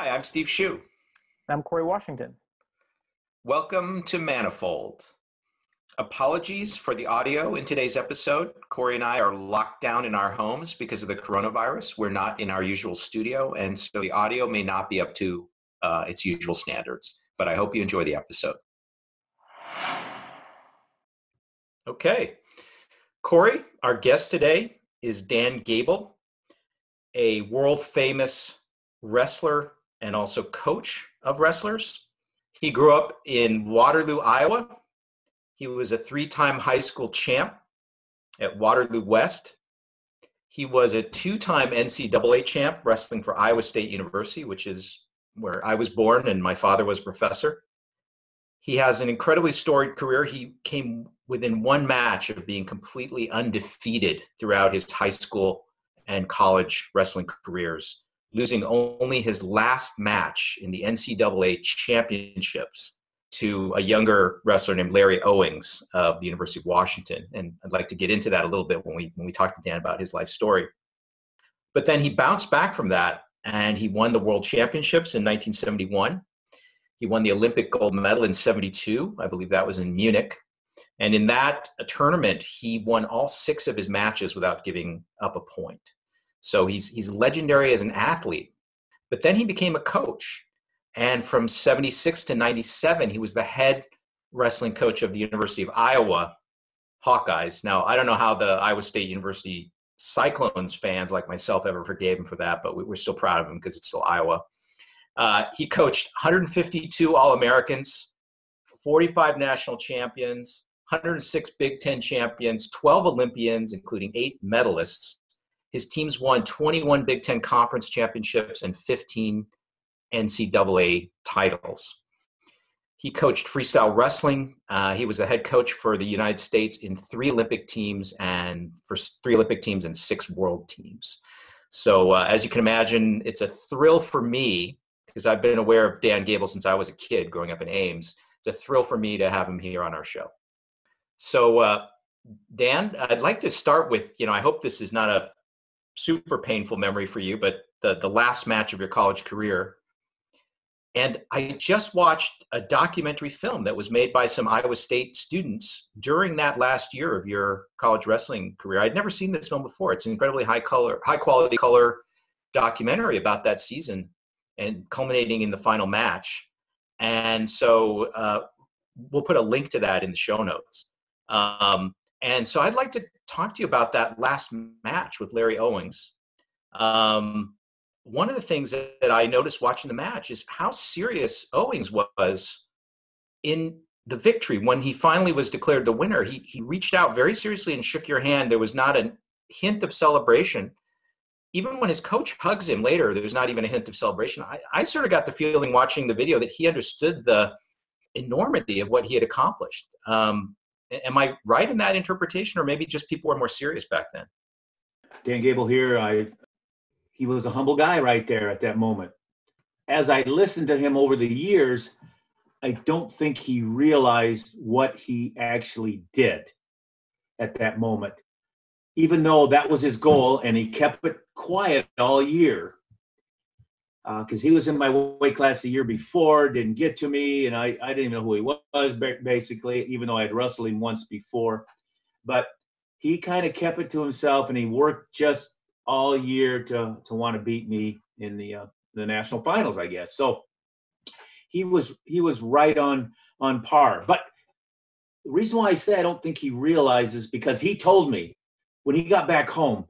Hi, I'm Steve Hsu. I'm Corey Washington. Welcome to Manifold. Apologies for the audio in today's episode. Corey and I are locked down in our homes because of the coronavirus. We're not in our usual studio, and so the audio may not be up to its usual standards, but I hope you enjoy the episode. Okay. Corey, our guest today is Dan Gable, a world-famous wrestler and also coach of wrestlers. He grew up in Waterloo, Iowa. He was a three-time high school champ at Waterloo West. He was a two-time NCAA champ wrestling for Iowa State University, which is where I was born and my father was a professor. He has an incredibly storied career. He came within one match of being completely undefeated throughout his high school and college wrestling careers, losing only his last match in the NCAA championships to a younger wrestler named Larry Owings of the University of Washington. And I'd like to get into that a little bit when we talk to Dan about his life story. But then he bounced back from that, and he won the World Championships in 1971. He won the Olympic gold medal in 72. I believe that was in Munich. And in that tournament, he won all six of his matches without giving up a point. So he's legendary as an athlete. But then he became a coach. And from 76 to 97, he was the head wrestling coach of the University of Iowa Hawkeyes. Now, I don't know how the Iowa State University Cyclones fans like myself ever forgave him for that, but we're still proud of him because it's still Iowa. He coached 152 All-Americans, 45 national champions, 106 Big Ten champions, 12 Olympians, including 8 medalists. His teams won 21 Big Ten conference championships and 15 NCAA titles. He coached freestyle wrestling. He was the head coach for the United States in 3 Olympic teams and 6 world teams. So as you can imagine, it's a thrill for me, because I've been aware of Dan Gable since I was a kid growing up in Ames. It's a thrill for me to have him here on our show. So Dan, I'd like to start with, I hope this is not a super painful memory for you, but the last match of your college career. And I just watched a documentary film that was made by some Iowa State students during that last year of your college wrestling career. I'd never seen this film before. It's an incredibly high quality color documentary about that season and culminating in the final match. And so we'll put a link to that in the show notes. And so I'd like to talk to you about that last match with Larry Owings. One of the things that I noticed watching the match is how serious Owings was in the victory. When he finally was declared the winner, he reached out very seriously and shook your hand. There was not a hint of celebration. Even when his coach hugs him later, there's not even a hint of celebration. I sort of got the feeling watching the video that he understood the enormity of what he had accomplished. Am I right in that interpretation, or maybe just people were more serious back then? Dan Gable here. He was a humble guy right there at that moment. As I listened to him over the years, I don't think he realized what he actually did at that moment. Even though that was his goal, and he kept it quiet all year, because he was in my weight class the year before, didn't get to me, and I didn't even know who he was, basically, even though I'd wrestled him once before. But he kind of kept it to himself, and he worked just all year to want to beat me in the national finals, I guess. So he was right on par. But the reason why I say I don't think he realizes, because he told me when he got back home,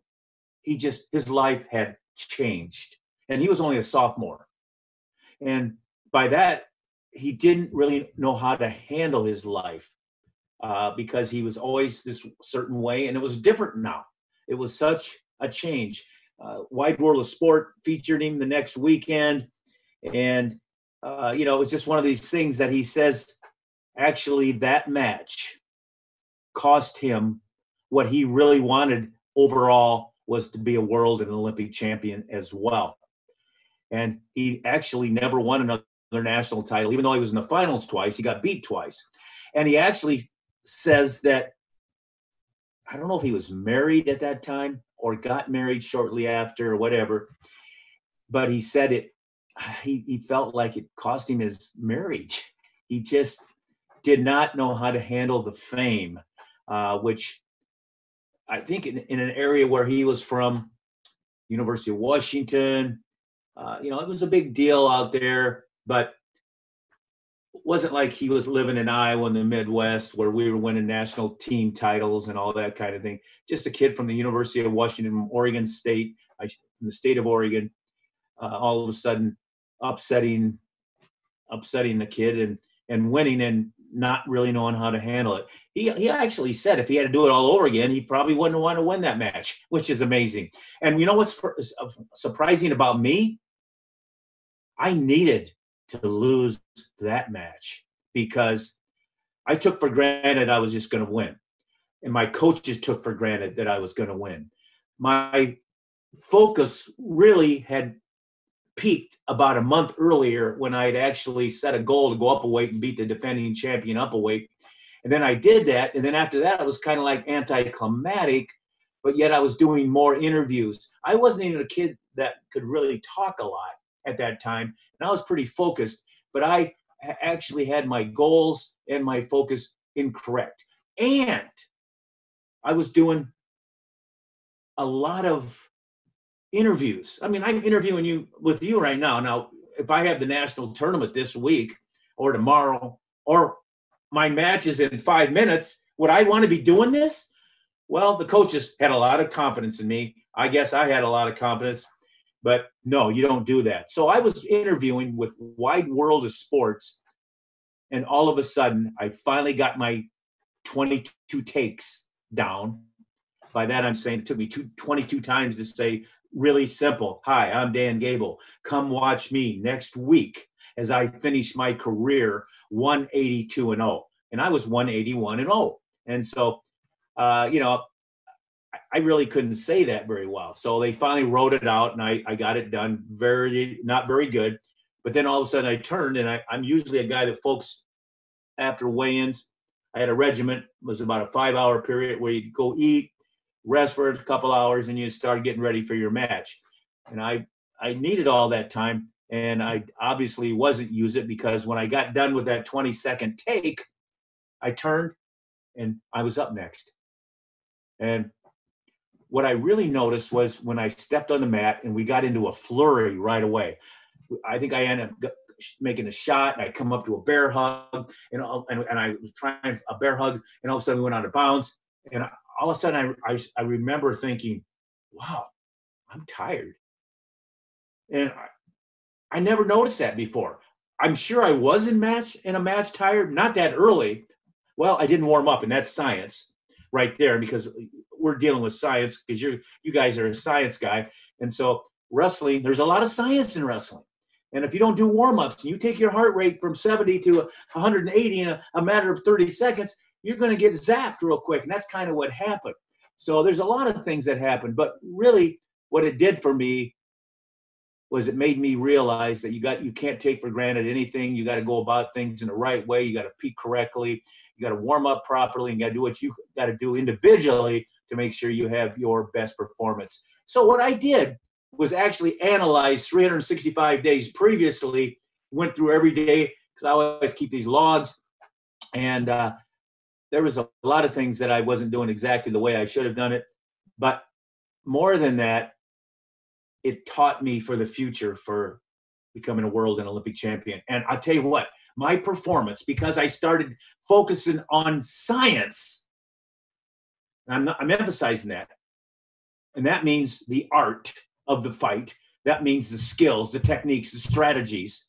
his life had changed. And he was only a sophomore. And by that, he didn't really know how to handle his life because he was always this certain way, and it was different now. It was such a change. Wide World of Sport featured him the next weekend. And, it was just one of these things that he says, actually, that match cost him what he really wanted overall, was to be a world and Olympic champion as well. And he actually never won another national title, even though he was in the finals twice. He got beat twice. And he actually says that, I don't know if he was married at that time or got married shortly after or whatever, but he said it, he felt like it cost him his marriage. He just did not know how to handle the fame, which I think in an area where he was from, University of Washington, it was a big deal out there, but it wasn't like he was living in Iowa in the Midwest where we were winning national team titles and all that kind of thing. Just a kid from the University of Washington, from Oregon State, from the state of Oregon, all of a sudden upsetting the kid and winning and not really knowing how to handle it. He actually said if he had to do it all over again, he probably wouldn't want to win that match, which is amazing. And you know what's surprising about me? I needed to lose that match because I took for granted I was just going to win. And my coaches took for granted that I was going to win. My focus really had peaked about a month earlier when I had actually set a goal to go up a weight and beat the defending champion up a weight. And then I did that. And then after that, it was kind of like anticlimactic, but yet I was doing more interviews. I wasn't even a kid that could really talk a lot at that time. And I was pretty focused, but I actually had my goals and my focus incorrect. And I was doing a lot of interviews. I mean, I'm interviewing you with you right now. Now, if I have the national tournament this week or tomorrow or my match is in 5 minutes, would I want to be doing this? Well, the coaches had a lot of confidence in me. I guess I had a lot of confidence. But no, you don't do that. So I was interviewing with Wide World of Sports, and all of a sudden, I finally got my 22 takes down. By that, I'm saying it took me 22 times to say really simple, hi, I'm Dan Gable. Come watch me next week as I finish my career 182-0. And I was 181-0. And so, I really couldn't say that very well. So they finally wrote it out, and I got it done. Not very good. But then all of a sudden I turned, and I'm usually a guy that folks, after weigh-ins, I had a regiment. It was about a 5-hour period where you'd go eat, rest for a couple hours, and you start getting ready for your match. And I needed all that time, and I obviously wasn't use it because when I got done with that 20-second take, I turned, and I was up next. And what I really noticed was when I stepped on the mat and we got into a flurry right away. I think I ended up making a shot, and I come up to a bear hug, and I was trying a bear hug, and all of a sudden we went out of bounds. And all of a sudden I remember thinking, wow, I'm tired. And I never noticed that before. I'm sure I was in a match tired, not that early. Well, I didn't warm up, and that's science right there because we're dealing with science because you guys are a science guy. And so wrestling, there's a lot of science in wrestling. And if you don't do warm-ups and you take your heart rate from 70 to 180 in a matter of 30 seconds, you're going to get zapped real quick. And that's kind of what happened. So there's a lot of things that happened. But really what it did for me was it made me realize that you can't take for granted anything. You got to go about things in the right way. You got to peak correctly. You got to warm up properly, and you got to do what you got to do individually to make sure you have your best performance. So what I did was actually analyze 365 days previously, went through every day because I always keep these logs. And there was a lot of things that I wasn't doing exactly the way I should have done it. But more than that, it taught me for the future for becoming a world and Olympic champion. And I'll tell you what, my performance, because I started focusing on science, I'm emphasizing that. And that means the art of the fight. That means the skills, the techniques, the strategies.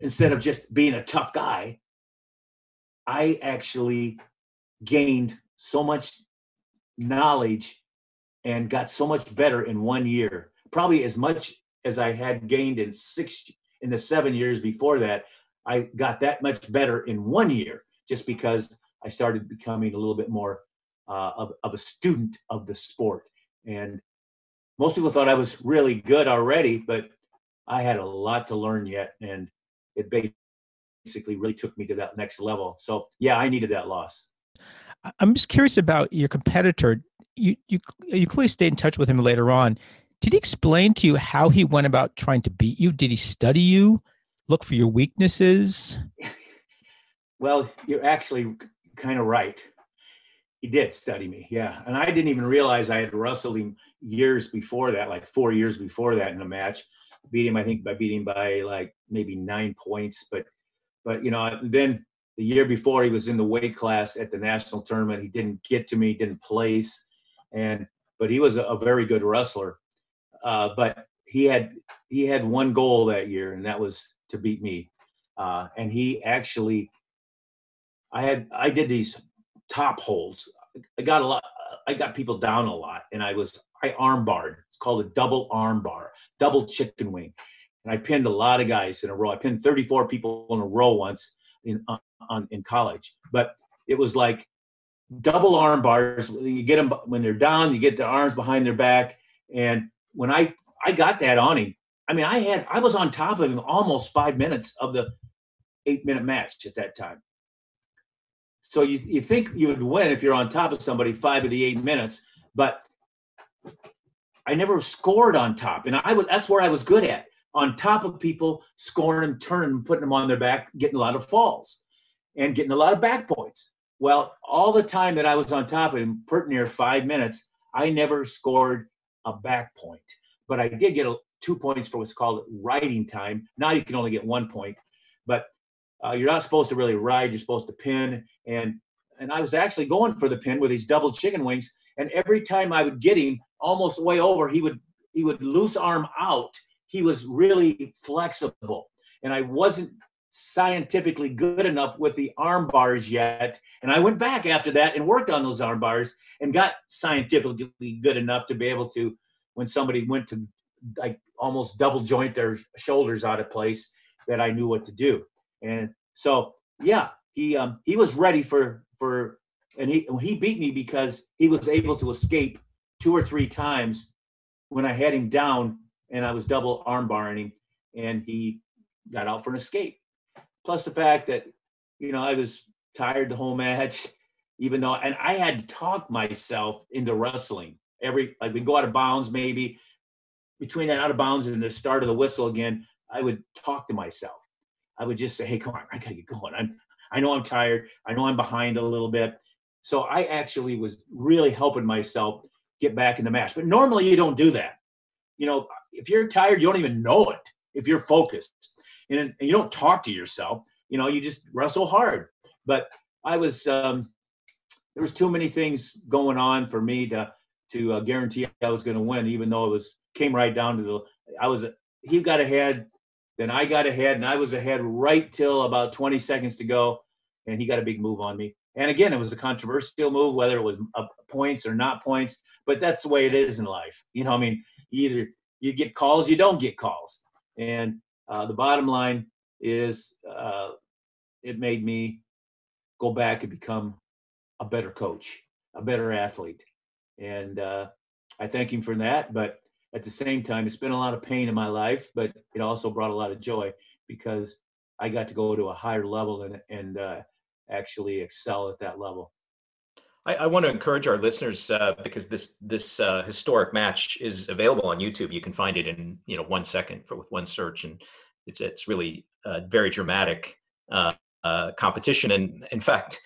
Instead of just being a tough guy, I actually gained so much knowledge and got so much better in 1 year. Probably as much as I had gained in the 7 years before that, I got that much better in 1 year just because I started becoming a little bit more of a student of the sport. And most people thought I was really good already, but I had a lot to learn yet, and it basically really took me to that next level. So, yeah, I needed that loss. I'm just curious about your competitor. You clearly stayed in touch with him later on. Did he explain to you how he went about trying to beat you? Did he study you, look for your weaknesses? Well, you're actually kind of right. He did study me, yeah. And I didn't even realize I had wrestled him years before that, like 4 years before that in a match. Beat him, I think, by beating by like maybe 9 points. But you know, then the year before he was in the weight class at the national tournament. He didn't get to me, didn't place. But he was a very good wrestler. But he had one goal that year, and that was to beat me. And he actually, I did these top holds. I got people down a lot, and I arm barred. It's called a double arm bar, double chicken wing, and I pinned a lot of guys in a row. I pinned 34 people in a row once in college. But it was like double arm bars. You get them when they're down. You get their arms behind their back, and when I got that on him, I mean I was on top of him almost 5 minutes of the 8-minute match at that time. So you think you would win if you're on top of somebody 5 of the 8 minutes, but I never scored on top. And that's where I was good at, on top of people, scoring them, turning them, putting them on their back, getting a lot of falls and getting a lot of back points. Well, all the time that I was on top of him, pretty near 5 minutes, I never scored a back point. But I did get 2 points for what's called riding time. Now you can only get 1 point, but you're not supposed to really ride. You're supposed to pin. And I was actually going for the pin with these double chicken wings. And every time I would get him almost way over, he would loose arm out. He was really flexible. And I wasn't scientifically good enough with the arm bars yet. And I went back after that and worked on those arm bars and got scientifically good enough to be able to, when somebody went to like almost double joint their shoulders out of place, that I knew what to do. And so, yeah, he was ready and he beat me because he was able to escape 2 or 3 times when I had him down and I was double arm barring him, and he got out for an escape. Plus the fact that, you know, I was tired the whole match, and I had to talk myself into wrestling. Like we'd go out of bounds, maybe between that out of bounds and the start of the whistle again, I would talk to myself. I would just say, hey, come on, I gotta get going. I know I'm tired. I know I'm behind a little bit. So I actually was really helping myself get back in the match. But normally you don't do that. You know, if you're tired, you don't even know it if you're focused. And you don't talk to yourself. You know, you just wrestle hard. But I was there was too many things going on for me to guarantee I was going to win, even though came right down to he got ahead. Then I got ahead, and I was ahead right till about 20 seconds to go, and he got a big move on me. And again, it was a controversial move, whether it was points or not points, but that's the way it is in life. You know, I mean, either you get calls, you don't get calls. And the bottom line is it made me go back and become a better coach, a better athlete. And I thank him for that, but at the same time, it's been a lot of pain in my life, but it also brought a lot of joy because I got to go to a higher level and actually excel at that level. I want to encourage our listeners because this historic match is available on YouTube. You can find it in 1 second with one search, and it's really very dramatic competition. And in fact,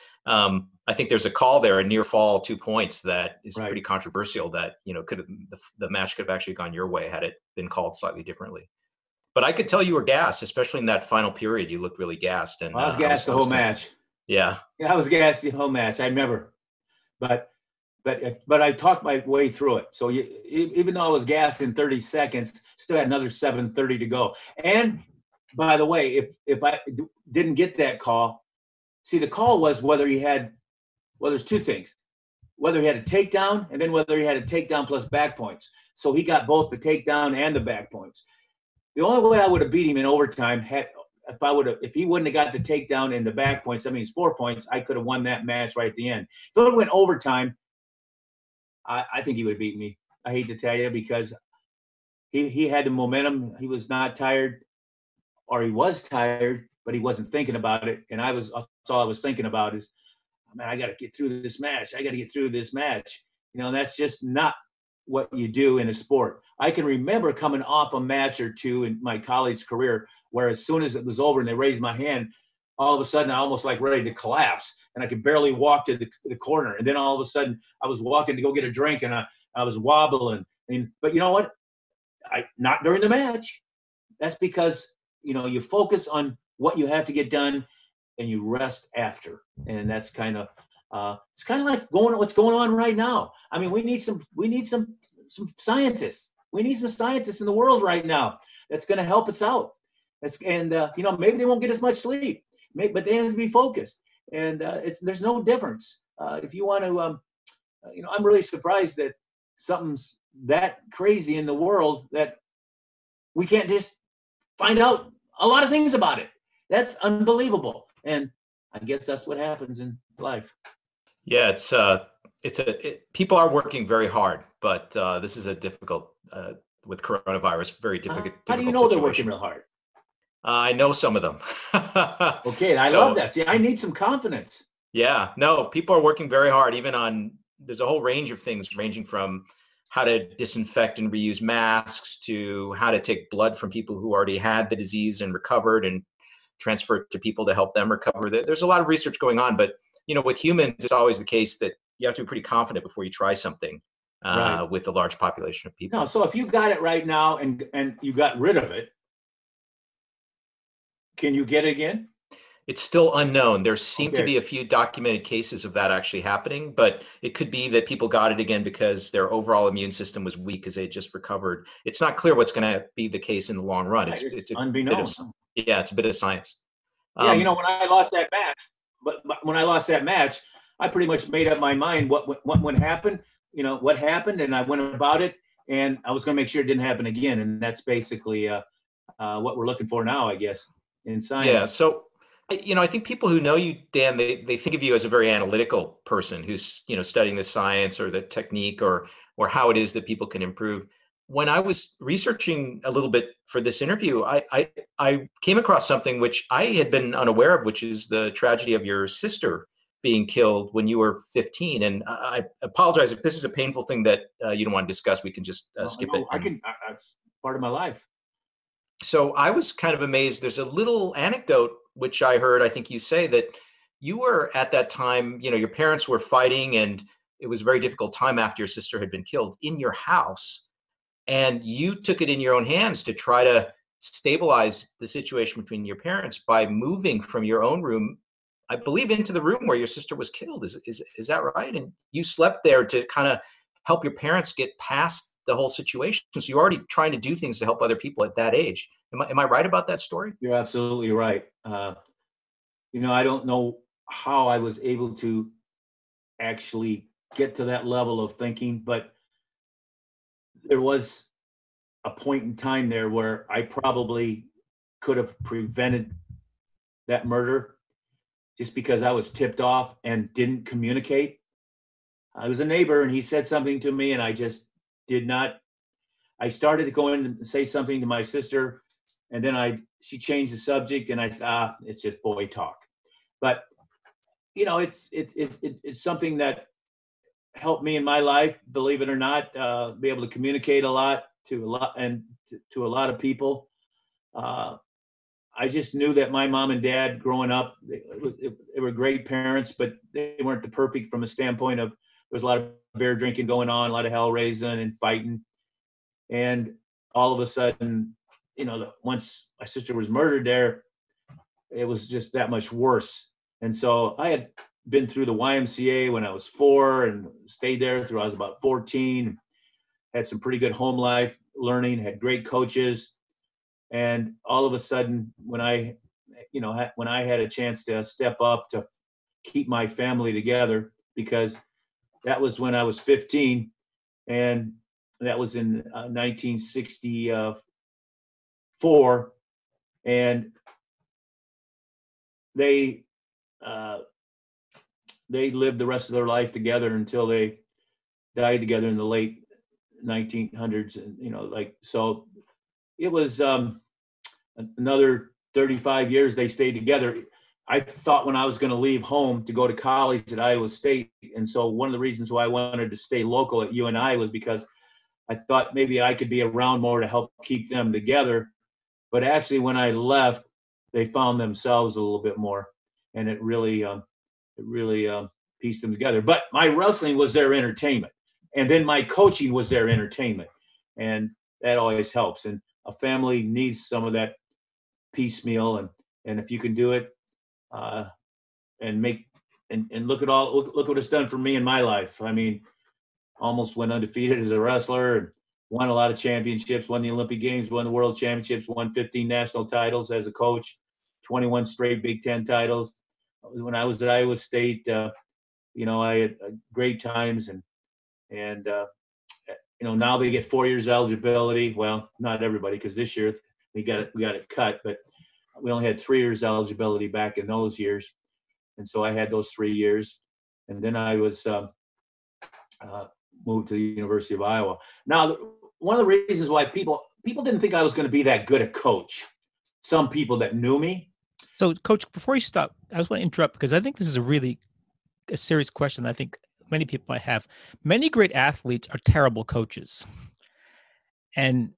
I think there's a call there, a near fall 2 points that is pretty controversial that, the match could have actually gone your way had it been called slightly differently. But I could tell you were gassed, especially in that final period. You looked really gassed. And I was gassed the whole match. Yeah. Yeah. I was gassed the whole match. I remember, but I talked my way through it. So even though I was gassed in 30 seconds, still had another 7:30 to go. And by the way, if I didn't get that call, see, the call was there's two things, whether he had a takedown and then whether he had a takedown plus back points. So he got both the takedown and the back points. The only way I would have beat him in overtime if he wouldn't have got the takedown and the back points, that means 4 points, I could have won that match right at the end. If it went overtime, I think he would have beaten me. I hate to tell you because he had the momentum. He was not tired, or he was tired, but he wasn't thinking about it. And that's all I was thinking about is, man, I got to get through this match. You know, that's just not what you do in a sport. I can remember coming off a match or two in my college career where as soon as it was over and they raised my hand, all of a sudden I almost like ready to collapse and I could barely walk to the corner. And then all of a sudden I was walking to go get a drink and I was wobbling. And, but you know what? Not during the match. That's because, you know, you focus on what you have to get done and you rest after. And that's kind of, it's kind of like what's going on right now. I mean, we need some scientists. We need some scientists in the world right now that's going to help us out. You know, maybe they won't get as much sleep, but they have to be focused. And there's no difference. If you want to, you know, I'm really surprised that something's that crazy in the world that we can't just find out a lot of things about it. That's unbelievable. And I guess that's what happens in life. Yeah, people are working very hard, but this is a difficult, with coronavirus, very difficult situation. How do you know they're working real hard? I know some of them. Okay, I love that. See, I need some confidence. Yeah, no, people are working very hard, even on, there's a whole range of things ranging from how to disinfect and reuse masks to how to take blood from people who already had the disease and recovered and transfer it to people to help them recover. There's a lot of research going on, but you know, with humans, it's always the case that you have to be pretty confident before you try something right, with a large population of people. No, so if you got it right now and you got rid of it, can you get it again? It's still unknown. There seem to be a few documented cases of that actually happening, but it could be that people got it again because their overall immune system was weak because they had just recovered. It's not clear what's going to be the case in the long run. Right. It's unbeknownst. Yeah, it's a bit of science. Yeah, you know, when I lost that match, I pretty much made up my mind what would happen, you know, what happened, and I went about it, and I was going to make sure it didn't happen again, and that's basically what we're looking for now, I guess, in science. Yeah, so, you know, I think people who know you, Dan, they think of you as a very analytical person who's, you know, studying the science or the technique or how it is that people can improve. When I was researching a little bit for this interview, I came across something which I had been unaware of, which is the tragedy of your sister being killed when you were 15. And I apologize if this is a painful thing that you don't want to discuss. We can just skip it. It's part of my life. So I was kind of amazed. There's a little anecdote which I heard, I think you say, that you were at that time, you know, your parents were fighting and it was a very difficult time after your sister had been killed in your house. And you took it in your own hands to try to stabilize the situation between your parents by moving from your own room, I believe, into the room where your sister was killed. Is that right? And you slept there to kind of help your parents get past the whole situation. So you're already trying to do things to help other people at that age. Am I right about that story? You're absolutely right. You know, I don't know how I was able to actually get to that level of thinking, but there was a point in time there where I probably could have prevented that murder just because I was tipped off and didn't communicate. I was a neighbor and he said something to me and I just did not. I started to go in and say something to my sister and then she changed the subject and I said, it's just boy talk. But you know, it's something that helped me in my life, believe it or not, be able to communicate a lot to a lot of people. I just knew that my mom and dad growing up, they were great parents, but they weren't the perfect from a standpoint of, there was a lot of beer drinking going on, a lot of hell raising and fighting. And all of a sudden, you know, once my sister was murdered there, it was just that much worse. And so I had been through the YMCA when I was 4 and stayed there through I was about 14, had some pretty good home life learning, had great coaches. And all of a sudden when I had a chance to step up to keep my family together, because that was when I was 15 and that was in 1964. And they lived the rest of their life together until they died together in the late 1900s. And, you know, like, so it was another 35 years they stayed together. I thought when I was going to leave home to go to college at Iowa State. And so one of the reasons why I wanted to stay local at UNI was because I thought maybe I could be around more to help keep them together. But actually, when I left, they found themselves a little bit more, and it really pieced them together. But my wrestling was their entertainment, and then my coaching was their entertainment, and that always helps. And a family needs some of that piecemeal, and if you can do it, and make and look what it's done for me in my life. I mean, almost went undefeated as a wrestler and won a lot of championships, won the Olympic Games, won the World Championships, won 15 national titles as a coach, 21 straight Big Ten titles. When I was at Iowa State, I had great times, and now they get 4 years eligibility. Well, not everybody, because this year we got it cut, but we only had 3 years eligibility back in those years, and so I had those 3 years, and then I was moved to the University of Iowa. Now, one of the reasons why people didn't think I was going to be that good a coach, some people that knew me. So, Coach, before you stop, I just want to interrupt because I think this is a serious question that I think many people might have. Many great athletes are terrible coaches. And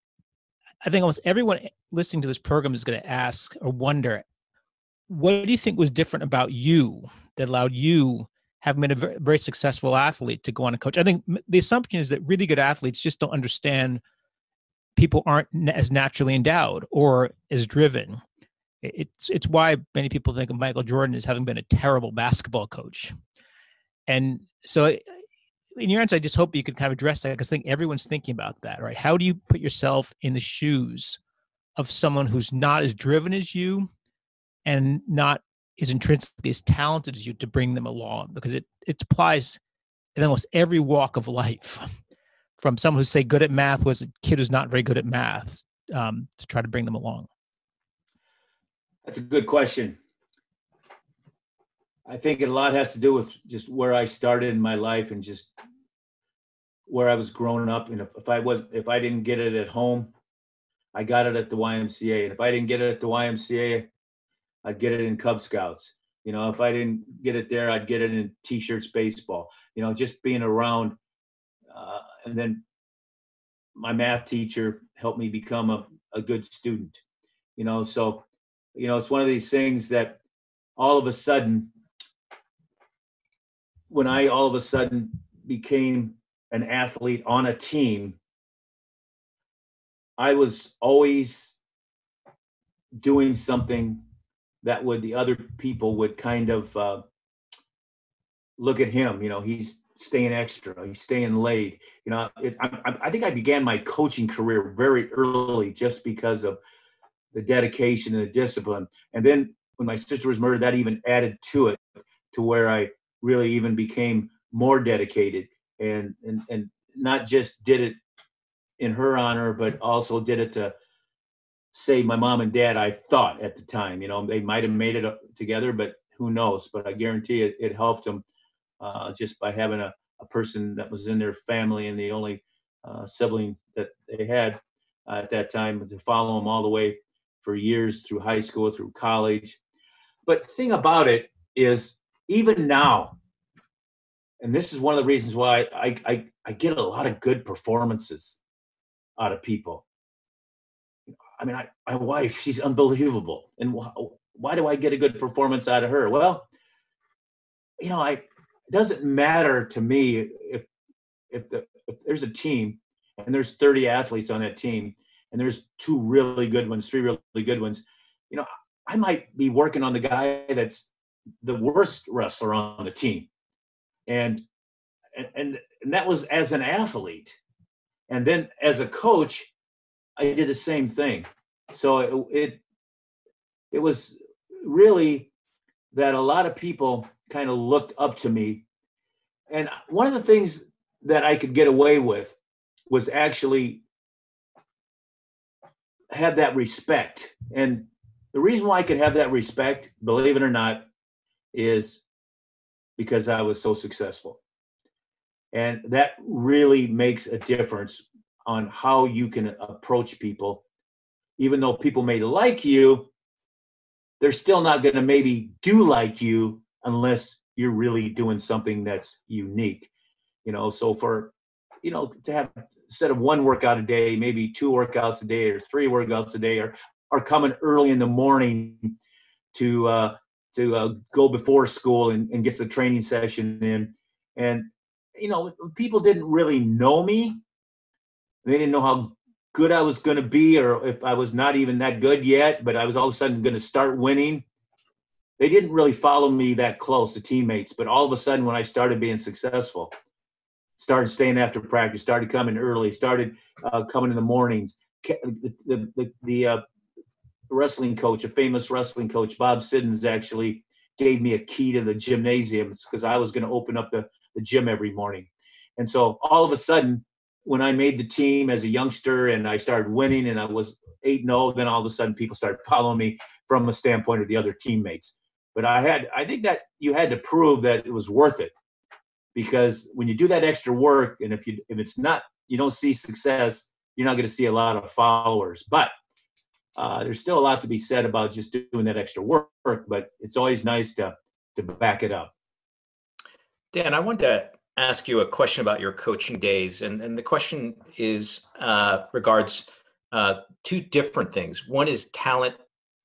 I think almost everyone listening to this program is going to ask or wonder, what do you think was different about you that allowed you have been a very, very successful athlete to go on and coach? I think the assumption is that really good athletes just don't understand people aren't as naturally endowed or as driven. It's why many people think of Michael Jordan as having been a terrible basketball coach. And so in your answer, I just hope you could kind of address that because I think everyone's thinking about that, right? How do you put yourself in the shoes of someone who's not as driven as you and not is intrinsically as talented as you to bring them along? Because it applies in almost every walk of life, from someone who's, say, good at math was a kid who's not very good at math, to try to bring them along. That's a good question. I think a lot has to do with just where I started in my life and just where I was growing up. And if I didn't get it at home, I got it at the YMCA. And if I didn't get it at the YMCA, I'd get it in Cub Scouts. If I didn't get it there, I'd get it in T-shirts, baseball, just being around. And then my math teacher helped me become a good student, so, it's one of these things that all of a sudden, when I all of a sudden became an athlete on a team, I was always doing something that the other people would kind of look at him, he's staying extra, he's staying late. I think I began my coaching career very early just because of the dedication and the discipline. And then when my sister was murdered, that even added to it, to where I really even became more dedicated and not just did it in her honor, but also did it to say my mom and dad, I thought at the time, they might have made it up together, but who knows? But I guarantee it helped them just by having a person that was in their family and the only sibling that they had at that time, to follow them all the way for years through high school, through college. But the thing about it is, even now, and this is one of the reasons why I get a lot of good performances out of people. I mean, my wife, she's unbelievable. And why do I get a good performance out of her? Well, it doesn't matter to me if there's a team and there's 30 athletes on that team and there's two really good ones, three really good ones. I might be working on the guy that's the worst wrestler on the team. And that was as an athlete. And then as a coach, I did the same thing. So it was really that a lot of people kind of looked up to me. And one of the things that I could get away with was actually have that respect. And the reason why I could have that respect, believe it or not, is because I was so successful. And that really makes a difference on how you can approach people. Even though people may like you, they're still not gonna maybe do like you unless you're really doing something that's unique. So to have instead of one workout a day, maybe two workouts a day or three workouts a day, or coming early in the morning to go before school and get the training session in. And, you know, people didn't really know me. They didn't know how good I was going to be, or if I was not even that good yet, but I was all of a sudden going to start winning. They didn't really follow me that close, the teammates, but all of a sudden when I started being successful, started staying after practice, started coming early, started coming in the mornings. The wrestling coach, a famous wrestling coach, Bob Siddons, actually gave me a key to the gymnasium because I was going to open up the gym every morning. And so all of a sudden, when I made the team as a youngster and I started winning and I was 8-0, then all of a sudden people started following me from a standpoint of the other teammates. But I think that you had to prove that it was worth it, because when you do that extra work and if it's not, you don't see success, you're not going to see a lot of followers. But there's still a lot to be said about just doing that extra work, but it's always nice to back it up. Dan, I wanted to ask you a question about your coaching days. And the question is regards two different things. One is talent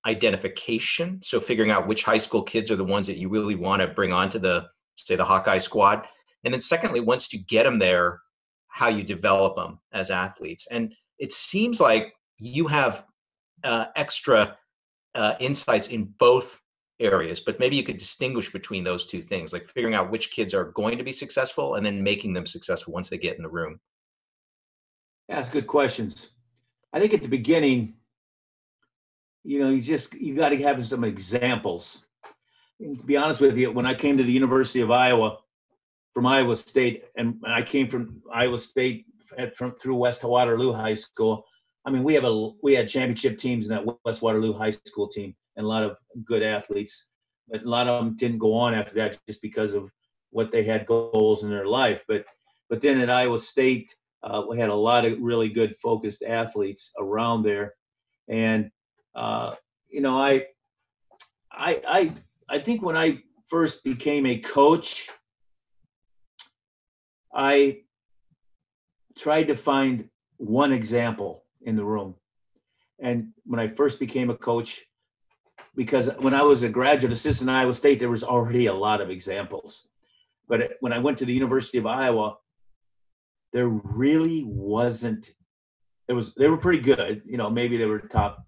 identification. So figuring out which high school kids are the ones that you really want to bring onto the, say, the Hawkeye squad. And then secondly, once you get them there, how you develop them as athletes. And it seems like you have extra insights in both areas, but maybe you could distinguish between those two things, like figuring out which kids are going to be successful and then making them successful once they get in the room. Yeah, that's good questions. I think at the beginning, you know, you got to have some examples. And to be honest with you, when I came to the University of Iowa from Iowa State, and I came from Iowa State through West Waterloo High School, I mean, we had championship teams in that West Waterloo High School team, and a lot of good athletes, but a lot of them didn't go on after that just because of what they had goals in their life. But then at Iowa State, we had a lot of really good focused athletes around there. And, you know, I think when I first became a coach, I tried to find one example in the room. And when I first became a coach, because when I was a graduate assistant at Iowa State, there was already a lot of examples. But when I went to the University of Iowa, there really wasn't. They were pretty good. You know, maybe they were top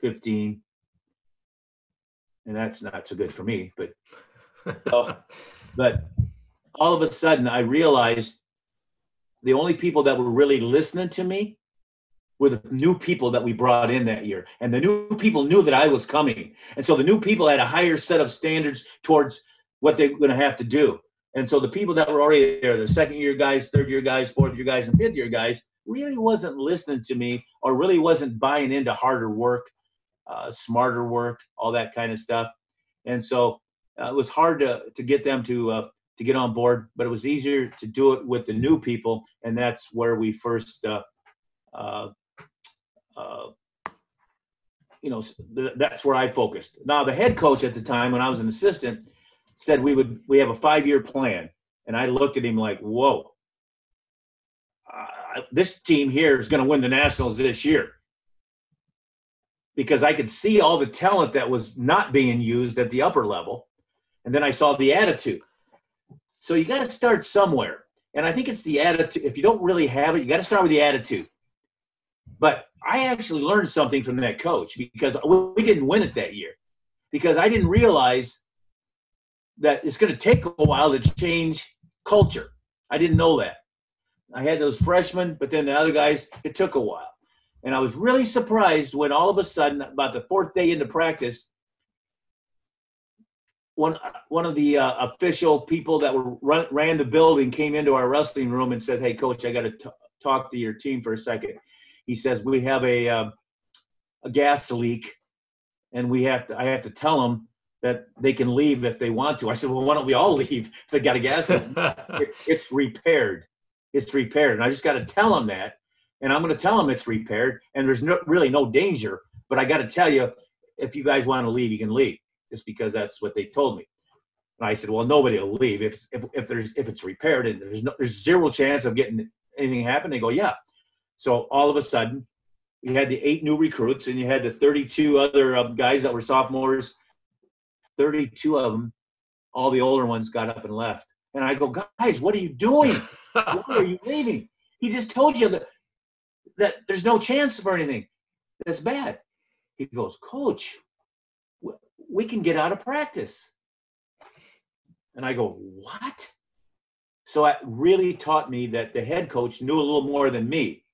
15. And that's not so good for me. But, but all of a sudden, I realized the only people that were really listening to me were the new people that we brought in that year. And the new people knew that I was coming. And so the new people had a higher set of standards towards what they were going to have to do. And so the people that were already there, the second-year guys, third-year guys, fourth-year guys, and fifth-year guys, really wasn't listening to me or really wasn't buying into harder work, smarter work, all that kind of stuff. And so it was hard to get them to get on board, but it was easier to do it with the new people, and that's where we first you know, that's where I focused. Now, the head coach at the time, when I was an assistant, said we have a 5-year plan, and I looked at him like, "Whoa, this team here is going to win the nationals this year," because I could see all the talent that was not being used at the upper level, and then I saw the attitude. So you got to start somewhere, and I think it's the attitude. If you don't really have it, you got to start with the attitude. But I actually learned something from that coach, because we didn't win it that year, because I didn't realize that it's going to take a while to change culture. I didn't know that. I had those freshmen, but then the other guys, it took a while. And I was really surprised when all of a sudden, about the fourth day into practice, one of the official people that were ran the building came into our wrestling room and said, "Hey, Coach, I got to talk to your team for a second." He says, "We have a gas leak, and I have to tell them that they can leave if they want to." I said, "Well, why don't we all leave if they got a gas leak?" It's repaired. It's repaired. And I just got to tell them that, and I'm going to tell them it's repaired, and there's really no danger. But I got to tell you, if you guys want to leave, you can leave, just because that's what they told me. And I said, "Well, nobody will leave if it's repaired, and there's zero chance of getting anything happen? They go, yeah. So all of a sudden, you had the 8 new recruits, and you had the 32 other guys that were sophomores. 32 of them, all the older ones, got up and left. And I go, guys, what are you doing? Why are you leaving? He just told you that there's no chance for anything. That's bad. He goes, Coach, we can get out of practice. And I go, what? So it really taught me that the head coach knew a little more than me.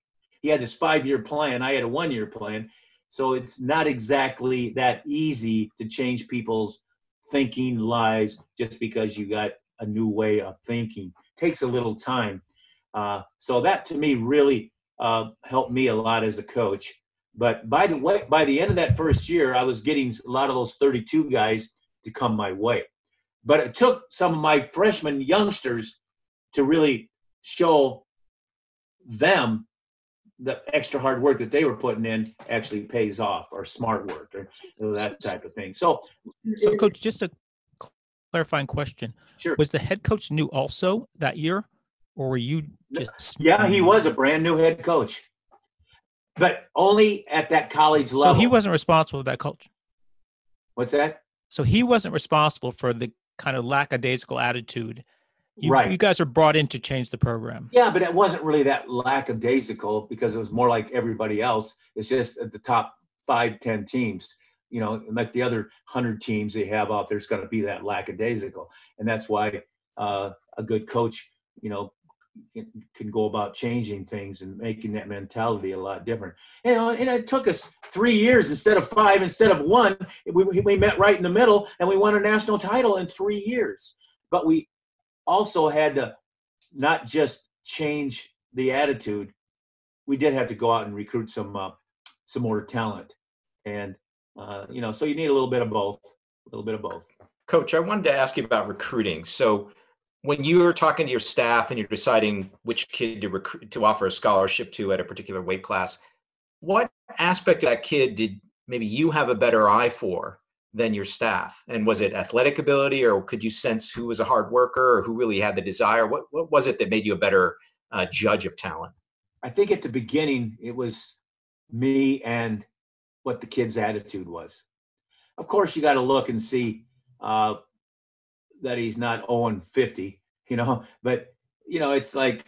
He had this 5-year plan. I had a 1-year plan. So it's not exactly that easy to change people's thinking lives just because you got a new way of thinking. It takes a little time. So that to me really helped me a lot as a coach. But by the way, by the end of that first year, I was getting a lot of those 32 guys to come my way. But it took some of my freshman youngsters to really show them the extra hard work that they were putting in actually pays off, or smart work, or that type of thing. So Coach, just a clarifying question. Sure. Was the head coach new also that year, or were you just – Yeah, he was a brand new head coach, but only at that college level. So he wasn't responsible for that culture. What's that? So he wasn't responsible for the kind of lackadaisical attitude. Right. You guys are brought in to change the program. Yeah, but it wasn't really that lackadaisical, because it was more like everybody else. It's just at the top 5, 10 teams, you know, like the other 100 teams they have out there's going to be that lackadaisical. And that's why a good coach, you know, can go about changing things and making that mentality a lot different. You know, and it took us 3 years instead of 5, instead of 1. We met right in the middle, and we won a national title in 3 years. But we also had to not just change the attitude. We did have to go out and recruit some more talent. And, you know, so you need a little bit of both, a little bit of both. Coach, I wanted to ask you about recruiting. So when you were talking to your staff and you're deciding which kid to recruit, to offer a scholarship to at a particular weight class, what aspect of that kid did maybe you have a better eye for than your staff? And was it athletic ability, or could you sense who was a hard worker or who really had the desire? What was it that made you a better judge of talent? I think at the beginning it was me and what the kid's attitude was. Of course, you got to look and see that he's not 0-50, you know, but, you know, it's like,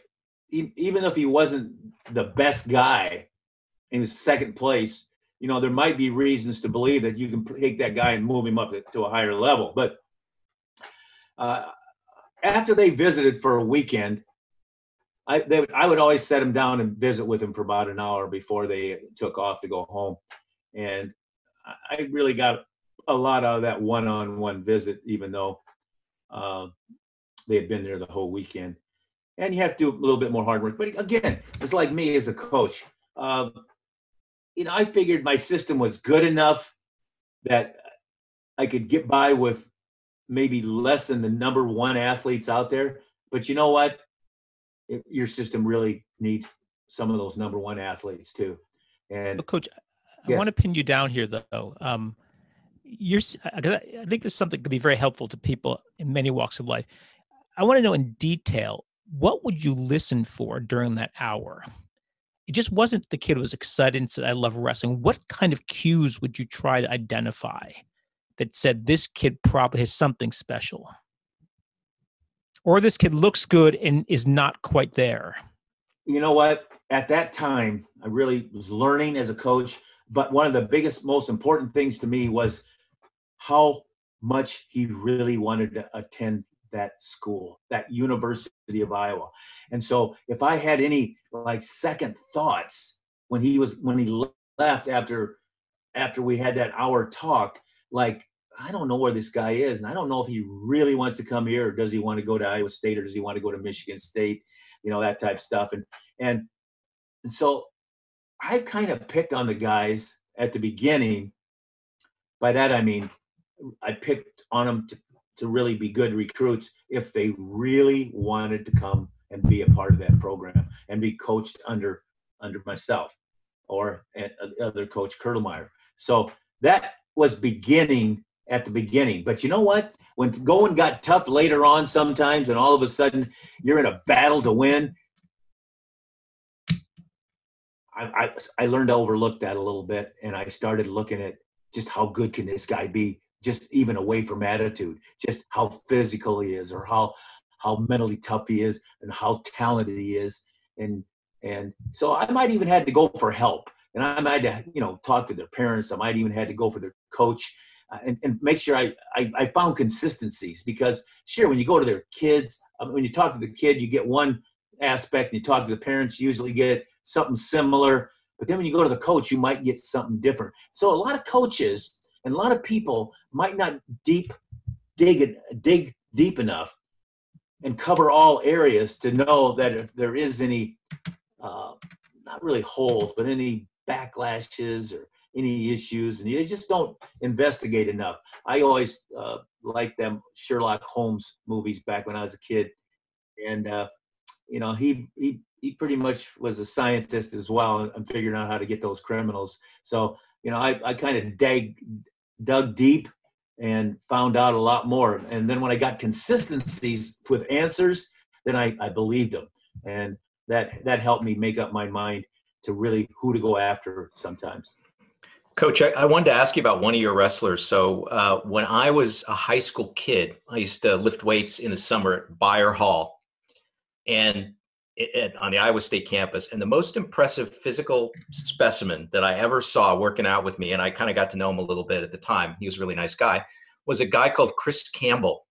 even if he wasn't the best guy, he was second place, you know, there might be reasons to believe that you can take that guy and move him up to a higher level. But after they visited for a weekend, I would always set him down and visit with him for about an hour before they took off to go home. And I really got a lot out of that one-on-one visit, even though they had been there the whole weekend. And you have to do a little bit more hard work. But again, it's like me as a coach. You know, I figured my system was good enough that I could get by with maybe less than the number one athletes out there. But you know what? Your system really needs some of those number one athletes too. And well, Coach, yes. I want to pin you down here, though. I think there's something that could be very helpful to people in many walks of life. I want to know in detail, what would you listen for during that hour? It just wasn't the kid was excited and said, I love wrestling. What kind of cues would you try to identify that said this kid probably has something special? Or this kid looks good and is not quite there? You know what? At that time, I really was learning as a coach. But one of the biggest, most important things to me was how much he really wanted to attend that school, that University of Iowa. And so if I had any like second thoughts when he left after we had that hour talk, like, I don't know where this guy is, and I don't know if he really wants to come here, or does he want to go to Iowa State, or does he want to go to Michigan State, you know, that type of stuff. And so I kind of picked on the guys at the beginning. By that, I mean, I picked on them to really be good recruits if they really wanted to come and be a part of that program and be coached under myself or the other coach, Kurdelmeier. So that was at the beginning. But you know what? When going got tough later on sometimes, and all of a sudden you're in a battle to win, I learned to overlook that a little bit, and I started looking at just how good can this guy be, just even away from attitude, just how physical he is, or how mentally tough he is, and how talented he is. And so I might even had to go for help, and I might have, talk to their parents. I might even had to go for their coach and make sure I found consistencies, because sure, when you go to their kids, when you talk to the kid, you get one aspect, and you talk to the parents, you usually get something similar. But then when you go to the coach, you might get something different. So a lot of coaches and a lot of people might not dig deep enough and cover all areas to know that if there is any, not really holes, but any backlashes or any issues, and you just don't investigate enough. I always liked them Sherlock Holmes movies back when I was a kid. And, he pretty much was a scientist as well and figuring out how to get those criminals. So, I kind of dug deep and found out a lot more. And then when I got consistencies with answers, then I believed them. And that helped me make up my mind to really who to go after sometimes. Coach, I wanted to ask you about one of your wrestlers. So when I was a high school kid, I used to lift weights in the summer at Byer Hall and on the Iowa State campus. And the most impressive physical specimen that I ever saw working out with me, and I kind of got to know him a little bit at the time, he was a really nice guy, was a guy called Chris Campbell,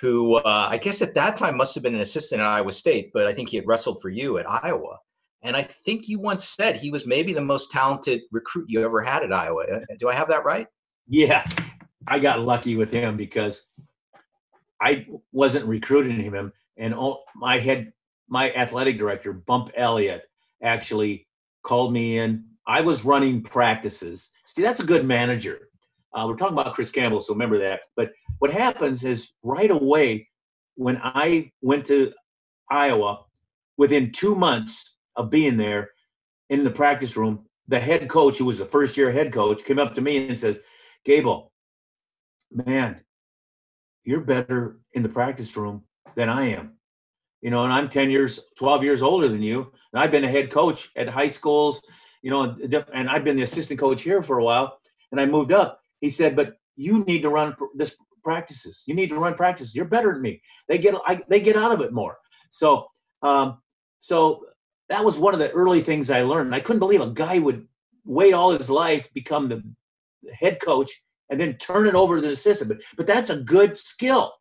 who I guess at that time must have been an assistant at Iowa State, but I think he had wrestled for you at Iowa. And I think you once said he was maybe the most talented recruit you ever had at Iowa. Do I have that right? Yeah, I got lucky with him because I wasn't recruiting him. And my athletic director, Bump Elliott, actually called me in. I was running practices. See, that's a good manager. We're talking about Chris Campbell, so remember that. But what happens is right away when I went to Iowa, within 2 months of being there in the practice room, the head coach, who was the first-year head coach, came up to me and says, Gable, man, you're better in the practice room than I am. And I'm 12 years older than you, and I've been a head coach at high schools, and I've been the assistant coach here for a while, and I moved up. He said, but you need to run this practices. You need to run practices. You're better than me. They get out of it more. So, so that was one of the early things I learned. I couldn't believe a guy would wait all his life, become the head coach, and then turn it over to the assistant. But that's a good skill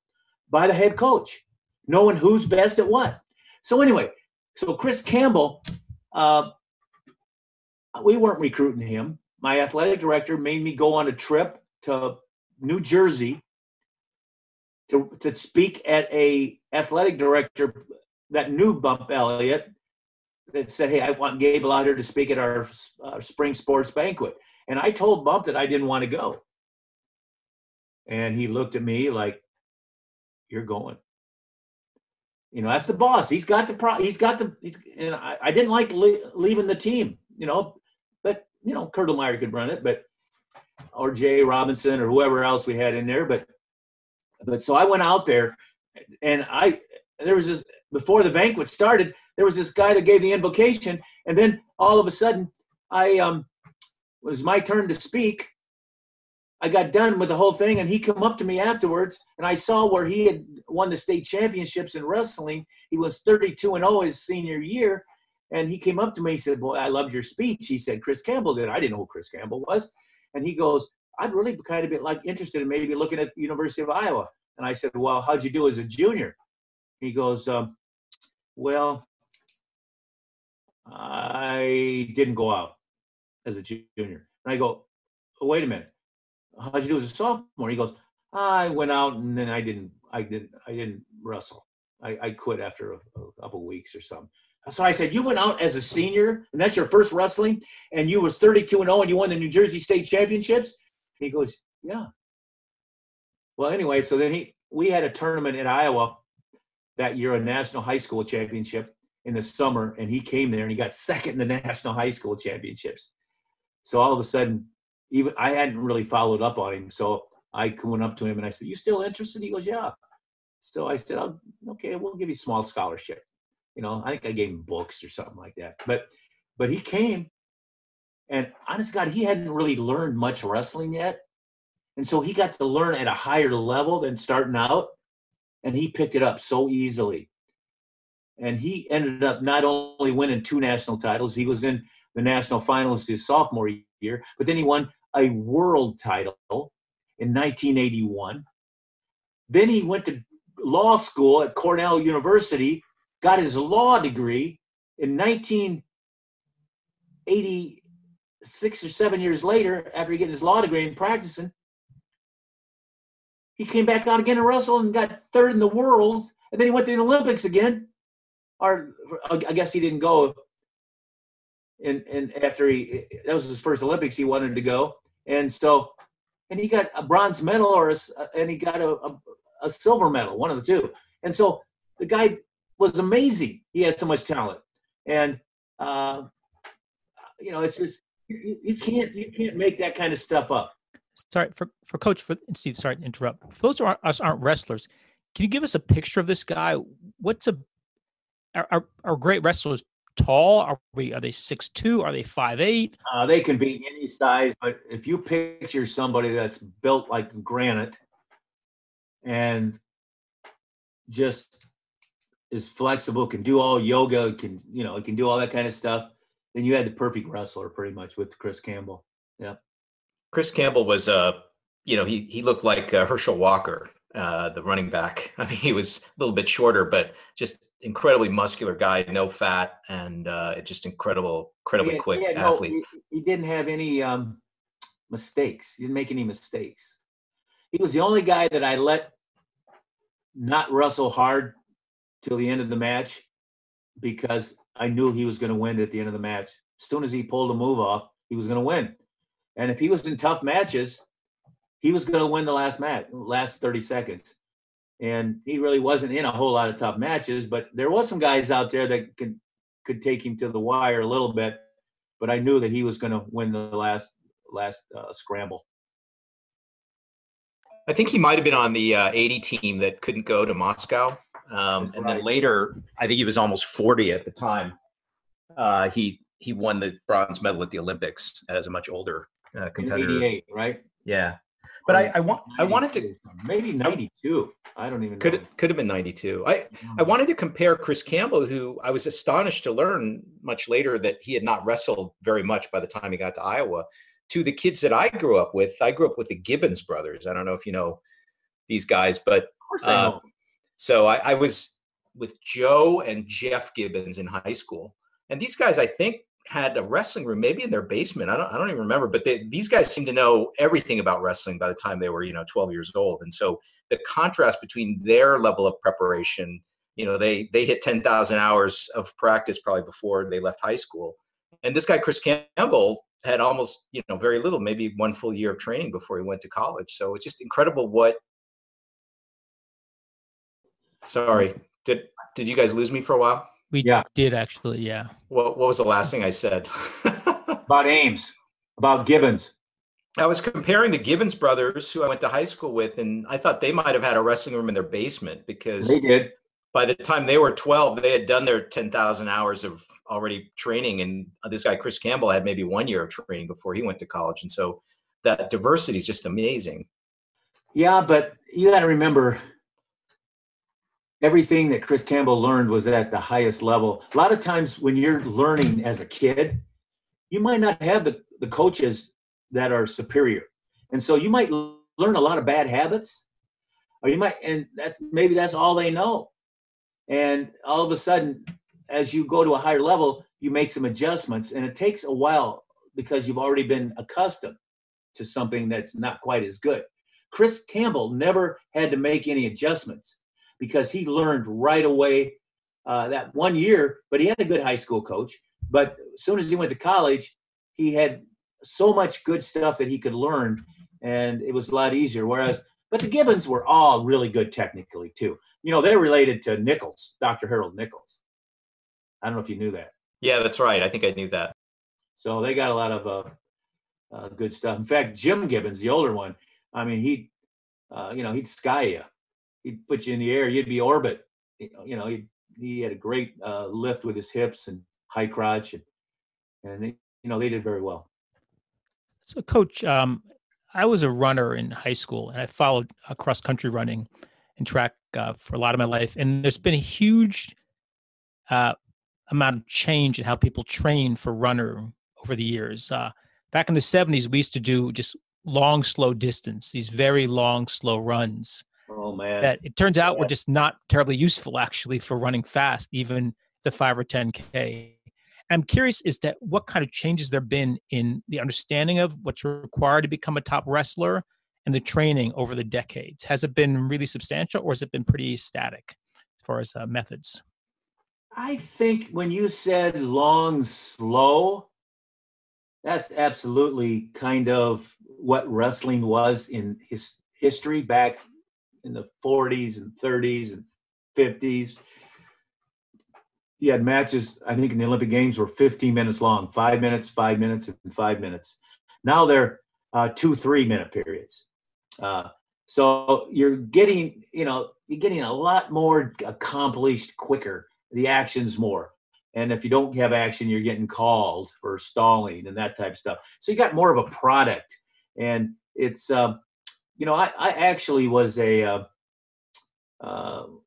by the head coach, knowing who's best at what. So anyway, so Chris Campbell, we weren't recruiting him. My athletic director made me go on a trip to New Jersey to speak at a athletic director that knew Bump Elliott that said, hey, I want Gable out here to speak at our spring sports banquet. And I told Bump that I didn't want to go. And he looked at me like, you're going. That's the boss. He's got the and I didn't like leaving the team, but Kurdelmeier could run it, or Jay Robinson or whoever else we had in there. But so I went out there, and there was this, before the banquet started, there was this guy that gave the invocation. And then all of a sudden it was my turn to speak. I got done with the whole thing, and he came up to me afterwards, and I saw where he had won the state championships in wrestling. He was 32-0 his senior year, and he came up to me. He said, boy, I loved your speech. He said, Chris Campbell did. I didn't know who Chris Campbell was. And he goes, I'd really kind of been interested in maybe looking at the University of Iowa. And I said, well, how'd you do as a junior? He goes, well, I didn't go out as a junior. And I go, oh, wait a minute. How'd you do as a sophomore? He goes, I went out and then I didn't wrestle. I quit after a couple weeks or something. So I said, you went out as a senior and that's your first wrestling and you was 32-0 and you won the New Jersey state championships? He goes, yeah. Well, anyway, so then we had a tournament in Iowa that year, a national high school championship in the summer. And he came there and he got second in the national high school championships. So all of a sudden, even I hadn't really followed up on him, so I went up to him and I said, "You still interested?" He goes, "Yeah." So I said, "Okay, we'll give you a small scholarship." I think I gave him books or something like that. But But he came, and honest God, he hadn't really learned much wrestling yet. And so he got to learn at a higher level than starting out, and he picked it up so easily. And he ended up not only winning 2 national titles, he was in the national finals his sophomore year, but then he won a world title in 1981. Then he went to law school at Cornell University, got his law degree in 1986 or 7 years later, after getting his law degree and practicing, he came back out again and wrestled and got 3rd in the world. And then he went to the Olympics again. Or I guess he didn't go. And after that was his first Olympics, he wanted to go. And so, and he got a bronze medal and he got a silver medal, one of the two. And so the guy was amazing. He had so much talent. And, you know, it's just, you can't make that kind of stuff up. Sorry, for Coach, and Steve, sorry to interrupt. For those of us who aren't wrestlers, can you give us a picture of this guy? Are great wrestlers tall? Are they 6'2"? Are they 5'8"? They can be any size, but if you picture somebody that's built like granite and just is flexible, can do all yoga, can do all that kind of stuff, then you had the perfect wrestler pretty much with Chris Campbell. Yeah. Chris Campbell was, he looked like Herschel Walker, the running back. I mean, he was a little bit shorter, but just incredibly muscular guy, no fat, and just incredibly quick athlete. He didn't have any mistakes. He didn't make any mistakes. He was the only guy that I let not wrestle hard till the end of the match because I knew he was going to win at the end of the match. As soon as he pulled a move off, he was going to win. And if he was in tough matches, he was going to win the last match, last 30 seconds. And he really wasn't in a whole lot of tough matches, but there was some guys out there that could take him to the wire a little bit, but I knew that he was going to win the last scramble. I think he might have been on the 80 team that couldn't go to Moscow. And right. Then later, I think he was almost 40 at the time. He won the bronze medal at the Olympics as a much older competitor. In 88, right? Yeah, but I wanted to maybe 92. I don't even know. Could have been 92. I wanted to compare Chris Campbell, who I was astonished to learn much later that he had not wrestled very much by the time he got to Iowa, to the kids that I grew up with. I grew up with the Gibbons brothers. I don't know if you know these guys, but of course I know. So I was with Joe and Jeff Gibbons in high school, and these guys I think had a wrestling room, maybe in their basement. I don't even remember, but these guys seemed to know everything about wrestling by the time they were, 12 years old. And so the contrast between their level of preparation, they hit 10,000 hours of practice probably before they left high school. And this guy, Chris Campbell, had almost, very little, maybe one full year of training before he went to college. So it's just incredible what. Sorry, did you guys lose me for a while? We did actually, yeah. What was the last thing I said? About Ames, about Gibbons. I was comparing the Gibbons brothers, who I went to high school with, and I thought they might have had a wrestling room in their basement because they did. By the time they were 12, they had done their 10,000 hours of already training, and this guy Chris Campbell had maybe 1 year of training before he went to college, and so that diversity is just amazing. Yeah, but you got to remember, everything that Chris Campbell learned was at the highest level. A lot of times when you're learning as a kid, you might not have the coaches that are superior. And so you might learn a lot of bad habits, or and maybe that's all they know. And all of a sudden, as you go to a higher level, you make some adjustments, and it takes a while because you've already been accustomed to something that's not quite as good. Chris Campbell never had to make any adjustments, because he learned right away that 1 year, but he had a good high school coach. But as soon as he went to college, he had so much good stuff that he could learn, and it was a lot easier. But the Gibbons were all really good technically too. They're related to Nichols, Dr. Harold Nichols. I don't know if you knew that. Yeah, that's right. I think I knew that. So they got a lot of good stuff. In fact, Jim Gibbons, the older one, I mean, he'd sky you. He'd put you in the air. You'd be orbit. He had a great lift with his hips and high crotch. And and they, you know, they did very well. So, Coach, I was a runner in high school, and I followed cross country running and track for a lot of my life. And there's been a huge amount of change in how people train for runner over the years. Back in the 70s, we used to do just long, slow distance, these very long, slow runs. Oh, man. That it turns out were just not terribly useful, actually, for running fast, even the 5 or 10K. I'm curious as to what kind of changes there have been in the understanding of what's required to become a top wrestler and the training over the decades. Has it been really substantial, or has it been pretty static as far as methods? I think when you said long, slow, that's absolutely kind of what wrestling was in his history back in the 40s and 30s and 50s. You had matches, I think, in the Olympic Games were 15 minutes long, 5 minutes, and 5 minutes. Now they're 2 3-minute periods. So you're getting, you know, you're getting a lot more accomplished quicker. The action's more. And if you don't have action, you're getting called for stalling and that type of stuff. So you got more of a product. And it's, you know, I actually was a kind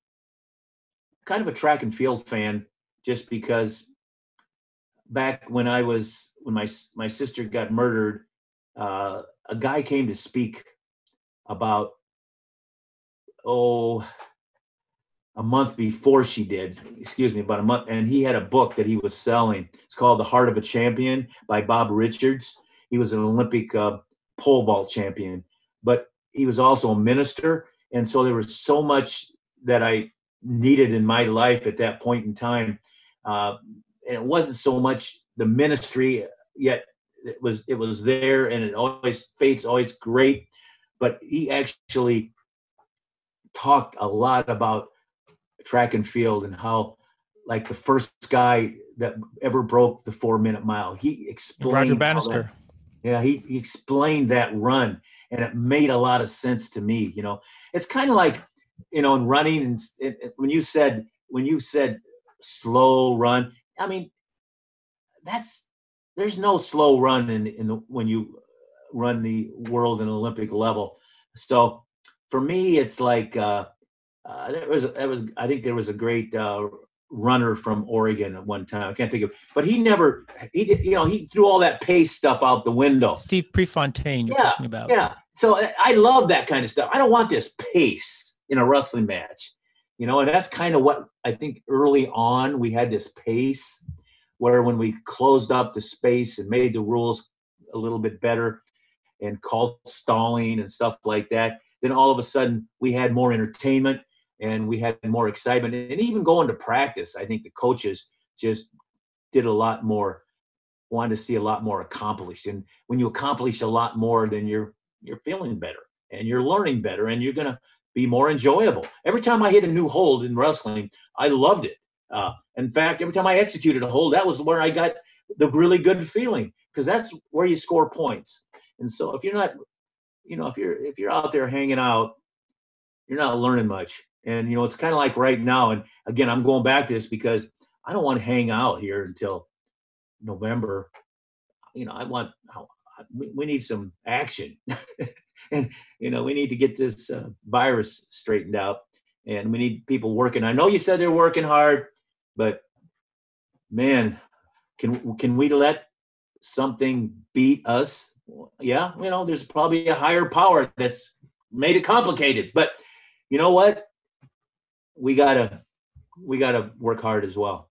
of a track and field fan. Just because back when I was, when my sister got murdered, a guy came to speak about, a month before she did, about a month, and he had a book that he was selling. It's called The Heart of a Champion by Bob Richards. He was an Olympic pole vault champion, but he was also a minister. And so there was so much that I needed in my life at that point in time. And it wasn't so much the ministry, yet it was there, and it always, faith's always great. But he actually talked a lot about track and field and how, like, the first guy that ever broke the 4-minute mile, he explained. Roger Bannister. He explained that run, and it made a lot of sense to me. You know, it's kind of like, you know, in running, and when you said slow run, I mean, there's no slow run when you run the world and Olympic level. So for me, it's like I think there was a great runner from Oregon at one time. I can't think of, but he threw all that pace stuff out the window. Steve Prefontaine, you're talking about. Yeah. So I love that kind of stuff. I don't want this pace in a wrestling match, you know, and that's kind of what I think early on we had, this pace where when we closed up the space and made the rules a little bit better and called stalling and stuff like that, then all of a sudden we had more entertainment and we had more excitement. And even going to practice, I think the coaches just did a lot more, wanted to see a lot more accomplished. And when you accomplish a lot more, then you're feeling better and you're learning better and you're going to be more enjoyable. Every time I hit a new hold in wrestling, I loved it. In fact, every time I executed a hold, that was where I got the really good feeling, because that's where you score points. And so if you're not, you know, if you're out there hanging out, you're not learning much. And, you know, it's kind of like right now, and again, I'm going back to this because I don't want to hang out here until November. You know, we need some action. And, you know, we need to get this virus straightened out, and we need people working. I know you said they're working hard, but, man, can we let something beat us? Yeah, you know, there's probably a higher power that's made it complicated. But you know what? We gotta work hard as well.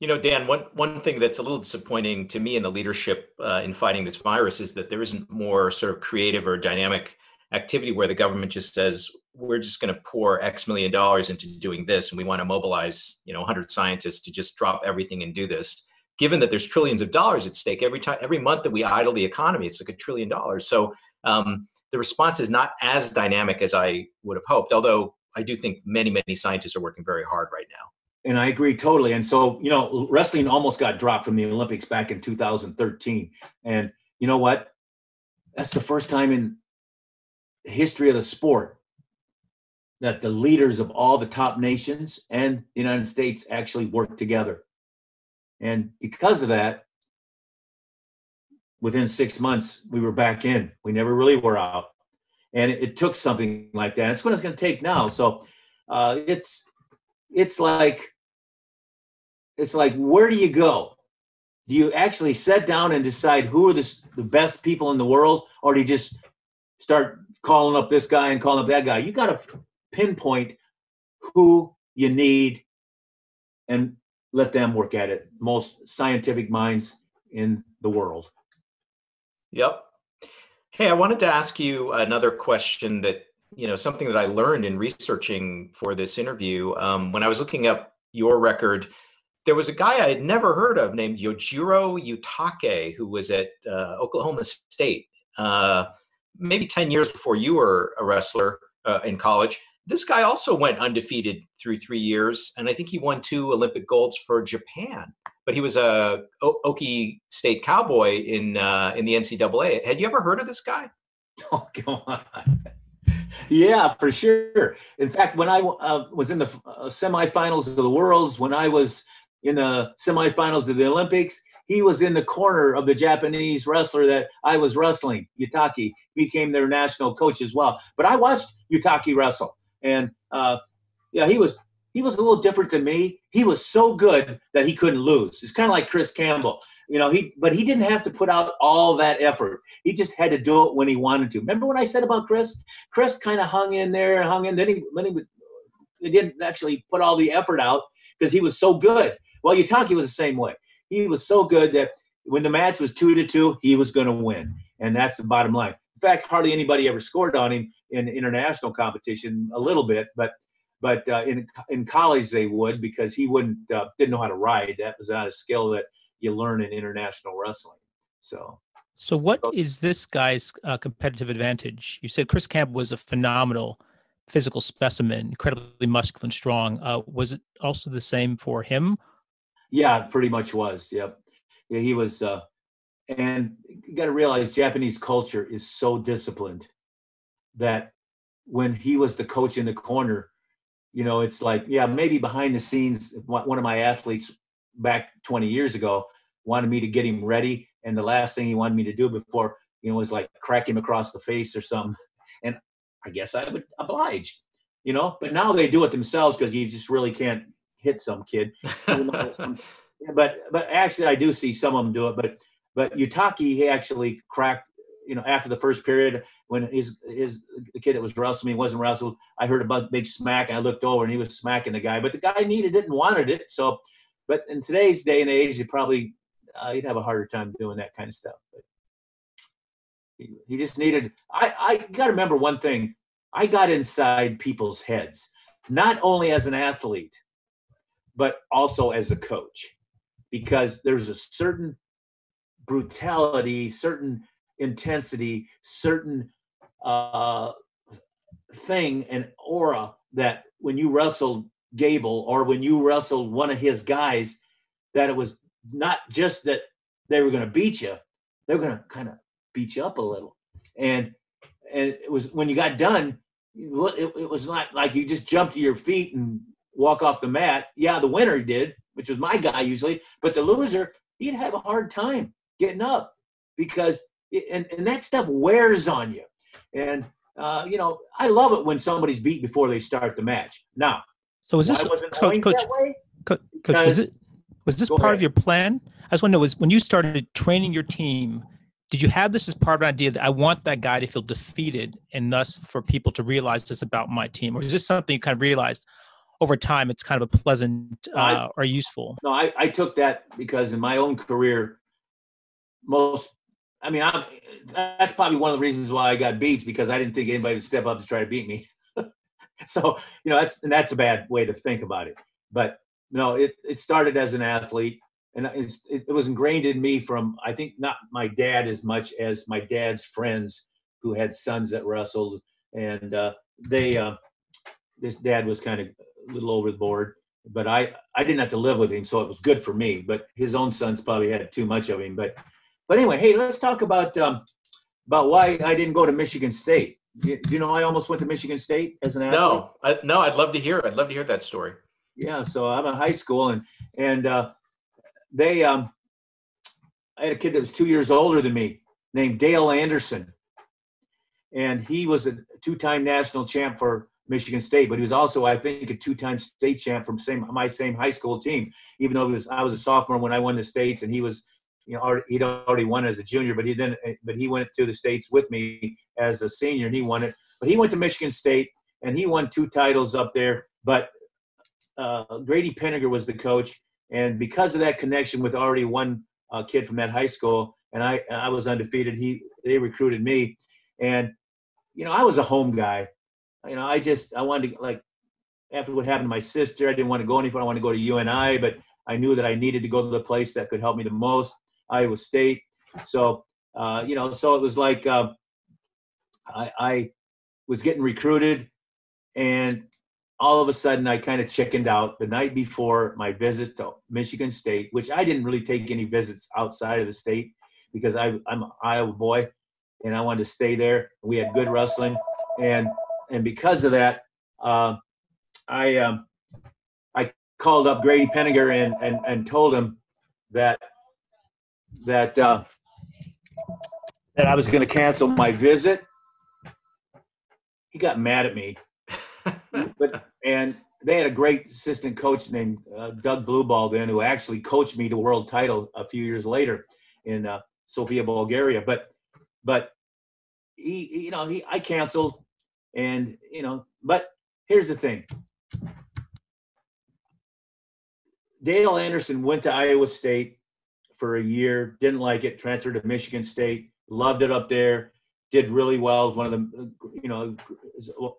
You know, Dan, one thing that's a little disappointing to me in the leadership in fighting this virus is that there isn't more sort of creative or dynamic activity where the government just says, we're just going to pour X million dollars into doing this, and we want to mobilize, you know, 100 scientists to just drop everything and do this. Given that there's trillions of dollars at stake every month that we idle the economy, it's like $1 trillion. So the response is not as dynamic as I would have hoped, although I do think many, many scientists are working very hard right now. And I agree totally. And so, you know, wrestling almost got dropped from the Olympics back in 2013. And you know what? That's the first time in the history of the sport that the leaders of all the top nations and the United States actually worked together. And because of that, within 6 months, we were back in. We never really were out. And it took something like that. That's what it's going to take now. So it's like, where do you go? Do you actually sit down and decide who are the best people in the world, or do you just start calling up this guy and calling up that guy? You got to pinpoint who you need and let them work at it. Most scientific minds in the world. Yep. Hey, I wanted to ask you another question that, you know, something that I learned in researching for this interview. When I was looking up your record, there was a guy I had never heard of named Yojiro Uetake, who was at Oklahoma State, maybe 10 years before you were a wrestler in college. This guy also went undefeated through 3 years, and I think he won 2 Olympic golds for Japan. But he was a Okie State Cowboy in the NCAA. Had you ever heard of this guy? Oh, come on. Yeah, for sure. In fact, when I was in the semifinals of the Worlds, when I was in the semifinals of the Olympics, he was in the corner of the Japanese wrestler that I was wrestling. Uetake became their national coach as well. But I watched Uetake wrestle, and yeah, he was a little different than me. He was so good that he couldn't lose. It's kind of like Chris Campbell, you know. But he didn't have to put out all that effort. He just had to do it when he wanted to. Remember what I said about Chris? Chris kind of hung in. Then he didn't actually put all the effort out because he was so good. Well, Uetake was the same way. He was so good that when the match was 2-2, he was going to win, and that's the bottom line. In fact, hardly anybody ever scored on him in international competition. A little bit, but in college they would, because he didn't know how to ride. That was not a skill that you learn in international wrestling. So what is this guy's competitive advantage? You said Chris Campbell was a phenomenal physical specimen, incredibly muscular and strong. Was it also the same for him? Yeah, pretty much was. Yep. Yeah, he was. And you got to realize Japanese culture is so disciplined that when he was the coach in the corner, you know, it's like, yeah, maybe behind the scenes, one of my athletes back 20 years ago wanted me to get him ready, and the last thing he wanted me to do before, you know, was like crack him across the face or something. And I guess I would oblige, you know. But now they do it themselves because you just really can't hit some kid. but actually, I do see some of them do it. But Uetake, he actually cracked, you know, after the first period when the kid that was wrestling me wasn't wrestled. I heard a big smack, and I looked over, and he was smacking the guy. But the guy needed it and wanted it. So, but in today's day and age, you probably you'd have a harder time doing that kind of stuff. But he just needed. I got to remember one thing. I got inside people's heads, not only as an athlete, but also as a coach, because there's a certain brutality, certain intensity, certain thing and aura that when you wrestled Gable or when you wrestled one of his guys, that it was not just that they were going to beat you, they were going to kind of beat you up a little. And it was when you got done, it was not like you just jumped to your feet and walk off the mat. Yeah, the winner did, which was my guy usually, but the loser, he'd have a hard time getting up, because and that stuff wears on you. And you know, I love it when somebody's beat before they start the match. Now, so is this coach, was this part of your plan? I just want to know, was when you started training your team, did you have this as part of an idea that I want that guy to feel defeated, and thus for people to realize this about my team, or is this something you kind of realized over time it's kind of a pleasant or useful? No, I took that because in my own career, that's probably one of the reasons why I got beats, because I didn't think anybody would step up to try to beat me. So, you know, that's a bad way to think about it. But no, it started as an athlete, and it was ingrained in me from, I think, not my dad as much as my dad's friends who had sons that wrestled, and this dad was kind of a little over the board, but I didn't have to live with him, so it was good for me. But his own sons probably had too much of him. But anyway, hey, let's talk about why I didn't go to Michigan State. Do you know I almost went to Michigan State as an athlete? No, I'd love to hear. I'd love to hear that story. Yeah, so I'm in high school, and they I had a kid that was 2 years older than me named Dale Anderson. And he was a two-time national champ for Michigan State, but he was also, I think, a two-time state champ from my same high school team, even though I was a sophomore when I won the states, and he was, you know, he'd already won as a junior, but he went to the states with me as a senior, and he won it. But he went to Michigan State, and he won two titles up there. But Grady Penninger was the coach, and because of that connection with already one kid from that high school, and I was undefeated, they recruited me. And, you know, I was a home guy. You know, I wanted to, like, after what happened to my sister, I didn't want to go any further. I wanted to go to UNI, but I knew that I needed to go to the place that could help me the most, Iowa State. So, you know, so it was like I was getting recruited, and all of a sudden I kind of chickened out the night before my visit to Michigan State, which I didn't really take any visits outside of the state because I'm an Iowa boy, and I wanted to stay there. We had good wrestling, and because of that, I called up Grady Penninger and told him that I was going to cancel my visit. He got mad at me, and they had a great assistant coach named Doug Blueball then, who actually coached me to world title a few years later in Sofia, Bulgaria, but I canceled. And, you know, but here's the thing. Dale Anderson went to Iowa State for a year, didn't like it, transferred to Michigan State, loved it up there, did really well. One of the, you know,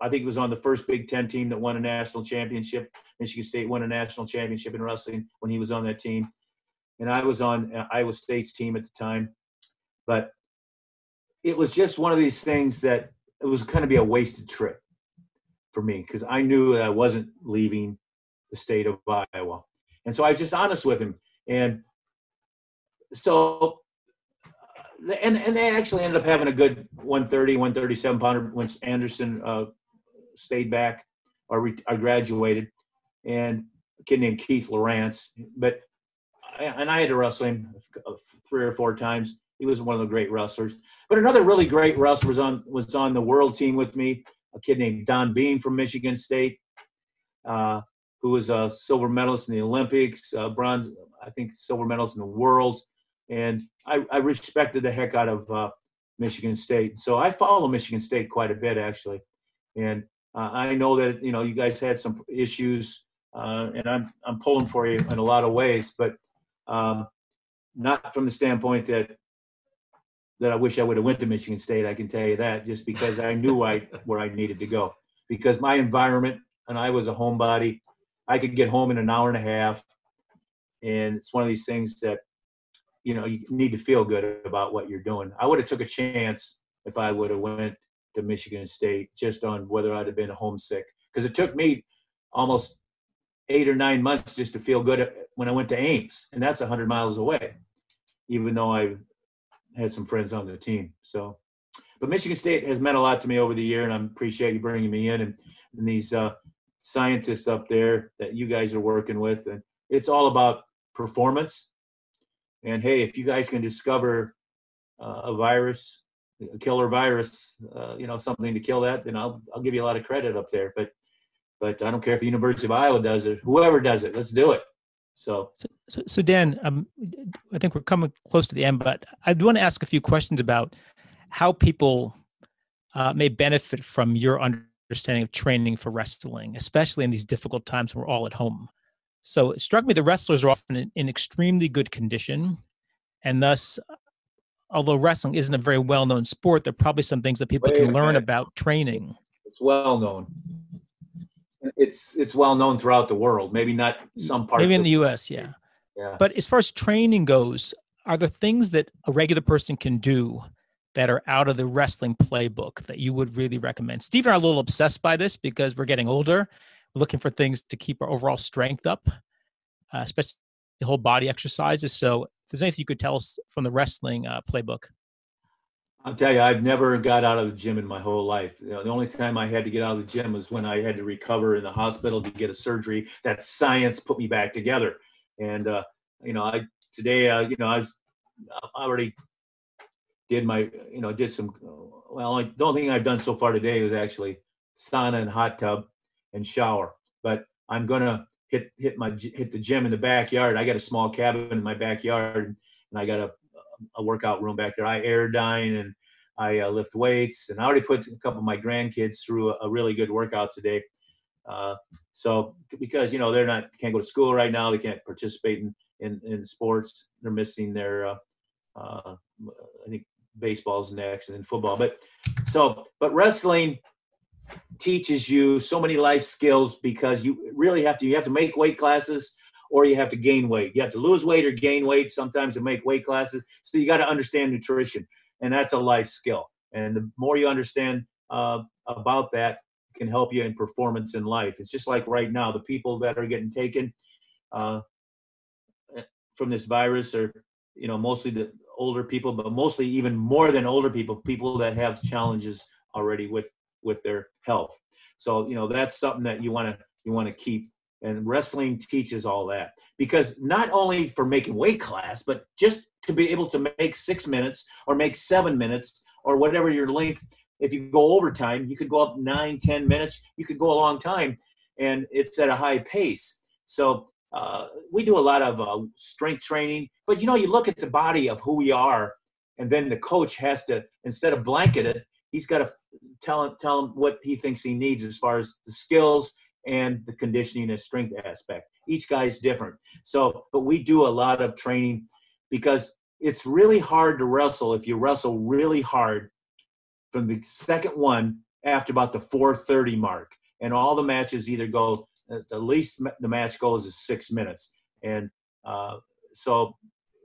I think it was on the first Big Ten team that won a national championship. Michigan State won a national championship in wrestling when he was on that team. And I was on Iowa State's team at the time. But it was just one of these things that, it was going to be a wasted trip for me because I knew that I wasn't leaving the state of Iowa. And so I was just honest with him. And so and they actually ended up having a good 130, 137-pounder when Anderson stayed back or graduated, and a kid named Keith Lawrence. And I had to wrestle him three or four times. He was one of the great wrestlers. But another really great wrestler was on the world team with me, a kid named Don Bean from Michigan State, who was a silver medalist in the Olympics, bronze, I think silver medalist in the Worlds. And I respected the heck out of Michigan State. So I follow Michigan State quite a bit, actually. And I know that, you know, you guys had some issues, and I'm pulling for you in a lot of ways, but not from the standpoint that I wish I would have went to Michigan State, I can tell you that, just because I knew where I needed to go. Because my environment, and I was a homebody, I could get home in an hour and a half, and it's one of these things that, you know, you need to feel good about what you're doing. I would have took a chance if I would have went to Michigan State just on whether I'd have been homesick. Because it took me almost 8 or 9 months just to feel good when I went to Ames, and that's 100 miles away, even though I had some friends on the team. So, but Michigan State has meant a lot to me over the year, and I appreciate you bringing me in and these scientists up there that you guys are working with. And it's all about performance. And hey, if you guys can discover a virus, a killer virus, you know, something to kill that, then I'll give you a lot of credit up there. But I don't care if the University of Iowa does it, whoever does it, let's do it. So Dan, I think we're coming close to the end, but I do want to ask a few questions about how people may benefit from your understanding of training for wrestling, especially in these difficult times when we're all at home. So it struck me the wrestlers are often in extremely good condition, and thus, although wrestling isn't a very well-known sport, there are probably some things that people can learn about training. It's well-known. It's well known throughout the world, maybe not some parts. Maybe in the U.S., yeah. But as far as training goes, are there things that a regular person can do that are out of the wrestling playbook that you would really recommend? Steve and I are a little obsessed by this because we're getting older. We're looking for things to keep our overall strength up, especially the whole body exercises. So if there's anything you could tell us from the wrestling playbook. I'll tell you, I've never got out of the gym in my whole life. You know, the only time I had to get out of the gym was when I had to recover in the hospital to get a surgery that science put me back together. And you know, I today, you know, I was already did my, you know, did some, well, I don't think I've done so far today is actually sauna and hot tub and shower, but I'm going to hit the gym in the backyard. I got a small cabin in my backyard and I got a workout room back there. I aerodyne and I lift weights, and I already put a couple of my grandkids through a really good workout today. So because, you know, they're not, can't go to school right now. They can't participate in sports. They're missing their, I think baseball's next and then football, but wrestling teaches you so many life skills because you really have to, you have to make weight classes or you have to gain weight. You have to lose weight or gain weight sometimes to make weight classes. So you got to understand nutrition, and that's a life skill. And the more you understand about that, can help you in performance in life. It's just like right now, the people that are getting taken from this virus are, you know, mostly the older people, but mostly even more than older people, people that have challenges already with their health. So, you know, that's something that you want to keep. And wrestling teaches all that, because not only for making weight class, but just to be able to make 6 minutes or make 7 minutes or whatever your length. If you go overtime, you could go up 9-10 minutes. You could go a long time, and it's at a high pace. So we do a lot of strength training. But, you know, you look at the body of who we are, and then the coach has to, instead of blanket it, he's got to tell him what he thinks he needs as far as the skills and the conditioning and strength aspect. Each guy's different. So, but we do a lot of training because it's really hard to wrestle if you wrestle really hard from the second one after about the 4:30 mark. And all the matches either go, the least the match goes is 6 minutes. And so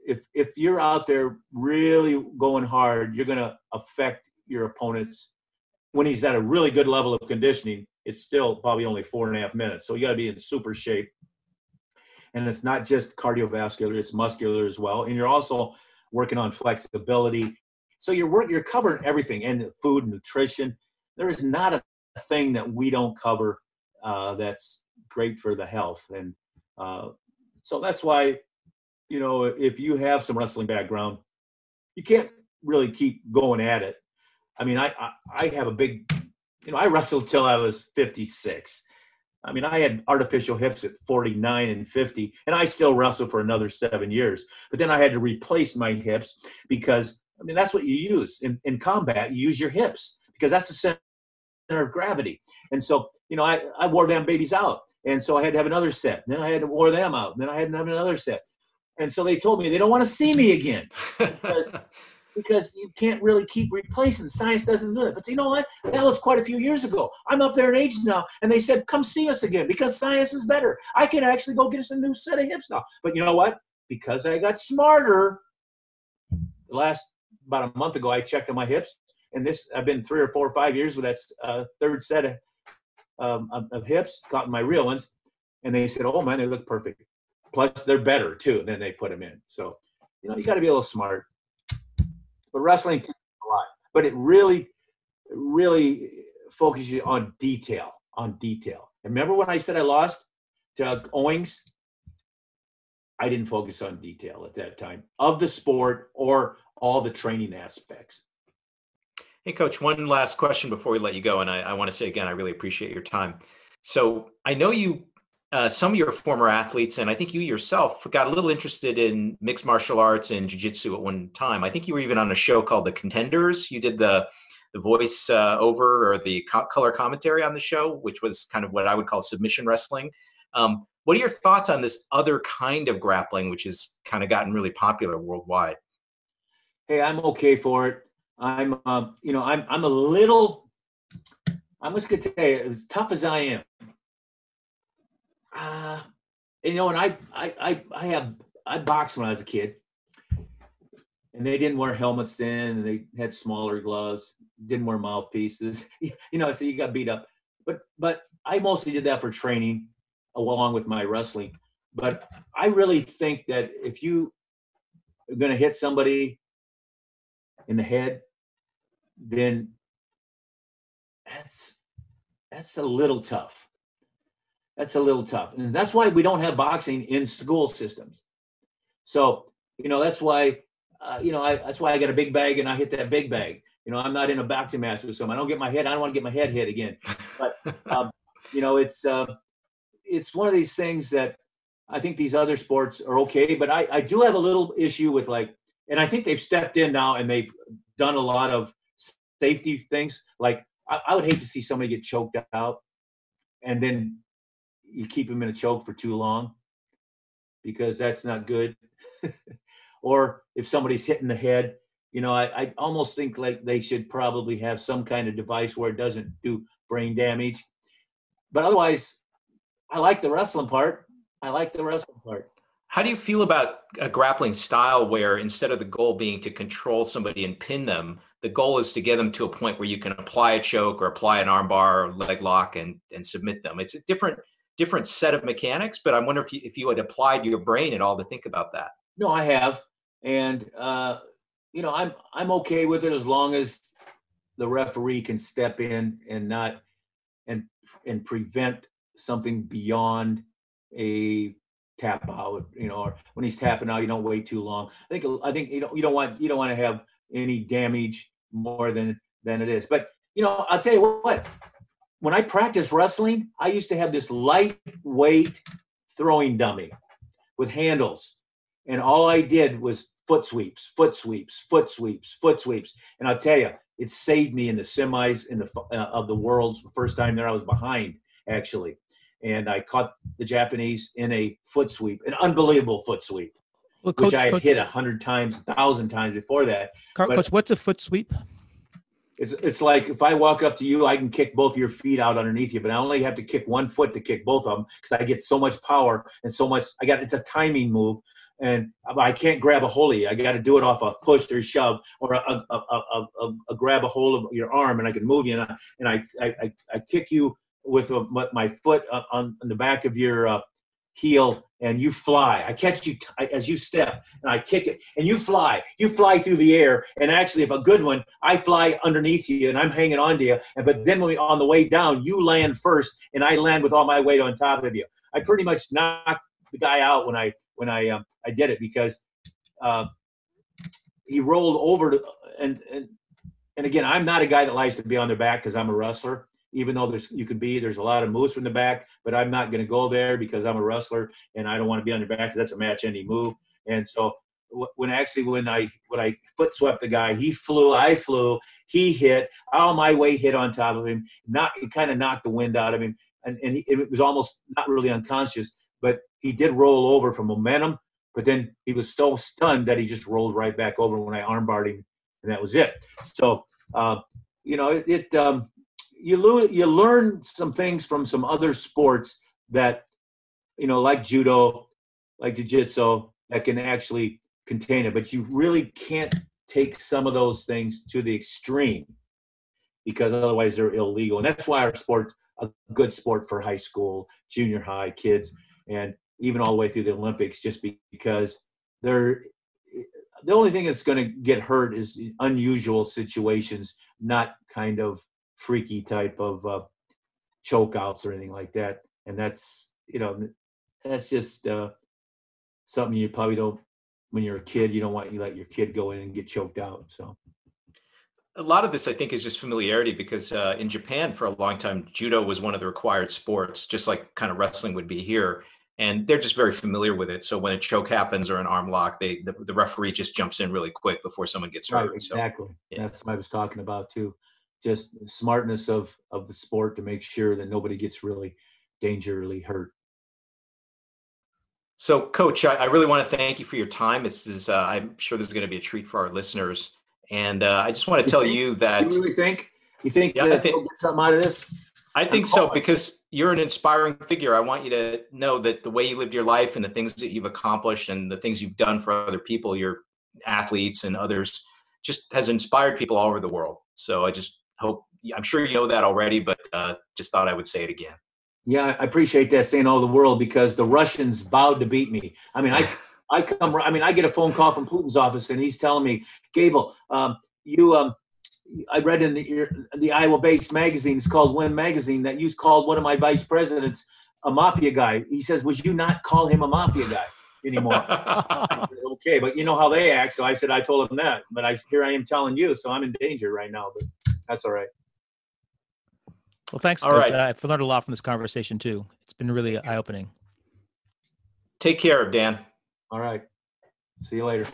if you're out there really going hard, you're gonna affect your opponents. When he's at a really good level of conditioning, it's still probably only 4.5 minutes. So you gotta be in super shape. And it's not just cardiovascular, it's muscular as well. And you're also working on flexibility. So you're covering everything, and food, nutrition. There is not a thing that we don't cover that's great for the health. And so that's why, you know, if you have some wrestling background, you can't really keep going at it. I mean, I have a big, you know, I wrestled till I was 56. I mean, I had artificial hips at 49 and 50, and I still wrestled for another 7 years. But then I had to replace my hips because, I mean, that's what you use in combat. You use your hips because that's the center of gravity. And so, you know, I wore them babies out. And so I had to have another set. And then I had to wear them out. And then I had to have another set. And so they told me they don't want to see me again because you can't really keep replacing. Science doesn't do it. But you know what? That was quite a few years ago. I'm up there in age now. And they said, come see us again because science is better. I can actually go get us a new set of hips now. But you know what? Because I got smarter, the last about a month ago, I checked on my hips, and this, I've been 3 or 4 or 5 years with that third set of hips, gotten my real ones, and they said, oh man, they look perfect. Plus they're better too. And then they put them in. So, you know, you gotta be a little smart, but wrestling teaches a lot, but it really focuses you on detail. Remember when I said I lost to Owings? I didn't focus on detail at that time of the sport or all the training aspects. Hey, Coach, one last question before we let you go. And I want to say again, I really appreciate your time. So I know you, some of your former athletes, and I think you yourself got a little interested in mixed martial arts and jiu-jitsu at one time. I think you were even on a show called The Contenders. You did the voice over or the color commentary on the show, which was kind of what I would call submission wrestling. What are your thoughts on this other kind of grappling, which has kind of gotten really popular worldwide? Hey, I'm okay for it. I'm, you know, I'm a little, I'm just going to tell you, as tough as I am, you know, and I boxed when I was a kid, and they didn't wear helmets then, and they had smaller gloves, didn't wear mouthpieces, you know, so you got beat up, but I mostly did that for training along with my wrestling. But I really think that if you are going to hit somebody in the head, then that's a little tough. That's a little tough. And that's why we don't have boxing in school systems. So, you know, that's why that's why I got a big bag and I hit that big bag. You know, I'm not in a boxing match with someone. I don't want to get my head hit again. But, it's one of these things that I think these other sports are okay. But I do have a little issue with, like, and I think they've stepped in now and they've done a lot of safety things. Like, I would hate to see somebody get choked out and then you keep them in a choke for too long, because that's not good. Or if somebody's hitting the head, you know, I almost think like they should probably have some kind of device where it doesn't do brain damage. But otherwise, I like the wrestling part. How do you feel about a grappling style where instead of the goal being to control somebody and pin them, the goal is to get them to a point where you can apply a choke or apply an armbar or leg lock and submit them? It's a different set of mechanics, but I wonder if you had applied your brain at all to think about that. No, I have. And, I'm okay with it as long as the referee can step in and not prevent something beyond a tap out, you know, or when he's tapping out, you don't wait too long. I think you don't want to have any damage more than it is. But, you know, I'll tell you what, when I practiced wrestling, I used to have this lightweight throwing dummy with handles. And all I did was foot sweeps. And I'll tell you, it saved me in the semis of the worlds. The first time there, I was behind, actually. And I caught the Japanese in a foot sweep, an unbelievable foot sep, well, which I had hit 100 times, 1,000 times before that. Coach, what's a foot sweep? It's like if I walk up to you, I can kick both your feet out underneath you, but I only have to kick one foot to kick both of them because I get so much power and it's a timing move, and I can't grab a hold of you. I got to do it off a push or shove or a grab a hold of your arm, and I can move you, and I kick you with my foot on the back of your heel, and you fly. I catch you as you step, and I kick it, and you fly. You fly through the air, and actually, if a good one, I fly underneath you, and I'm hanging on to you, but then on the way down, you land first, and I land with all my weight on top of you. I pretty much knocked the guy out when I did it because he rolled over and again, I'm not a guy that likes to be on their back because I'm a wrestler. Even though there's a lot of moves from the back, but I'm not going to go there because I'm a wrestler and I don't want to be on your back because that's a match-ending move. And so when I foot swept the guy, he flew, I flew, he hit, all my weight hit on top of him. It kind of knocked the wind out of him, and it was almost not really unconscious, but he did roll over from momentum. But then he was so stunned that he just rolled right back over when I armbarred him, and that was it. So you learn some things from some other sports that, you know, like judo, like jiu-jitsu, that can actually contain it. But you really can't take some of those things to the extreme because otherwise they're illegal. And that's why our sport's a good sport for high school, junior high kids, and even all the way through the Olympics, just because the only thing that's going to get hurt is unusual situations, not kind of freaky type of choke outs or anything like that. And that's just something you probably don't, when you're a kid, you let your kid go in and get choked out. So a lot of this, I think, is just familiarity because in Japan for a long time, judo was one of the required sports, just like kind of wrestling would be here. And they're just very familiar with it. So when a choke happens or an arm lock, the referee just jumps in really quick before someone gets hurt. Right, exactly. So, yeah. That's what I was talking about too. Just smartness of the sport to make sure that nobody gets really dangerously hurt. So, Coach, I really want to thank you for your time. I'm sure this is going to be a treat for our listeners. And I just want to tell you that. You really think? You think that they'll get something out of this? I think so, because you're an inspiring figure. I want you to know that the way you lived your life and the things that you've accomplished and the things you've done for other people, your athletes and others, just has inspired people all over the world. So I just hope, I'm sure you know that already, but just thought I would say it again. Yeah, I appreciate that, saying all the world, because the Russians vowed to beat me. I mean, I get a phone call from Putin's office, and he's telling me, Gable, I read in the Iowa-based magazine, it's called Win Magazine, that you called one of my vice presidents a mafia guy. He says, would you not call him a mafia guy? anymore. I said, okay, but you know how they act. So I said, I told them that, but here I am telling you, so I'm in danger right now, but that's all right. Well, thanks. All right. I've learned a lot from this conversation too. It's been really eye-opening. Take care, Dan. All right. See you later.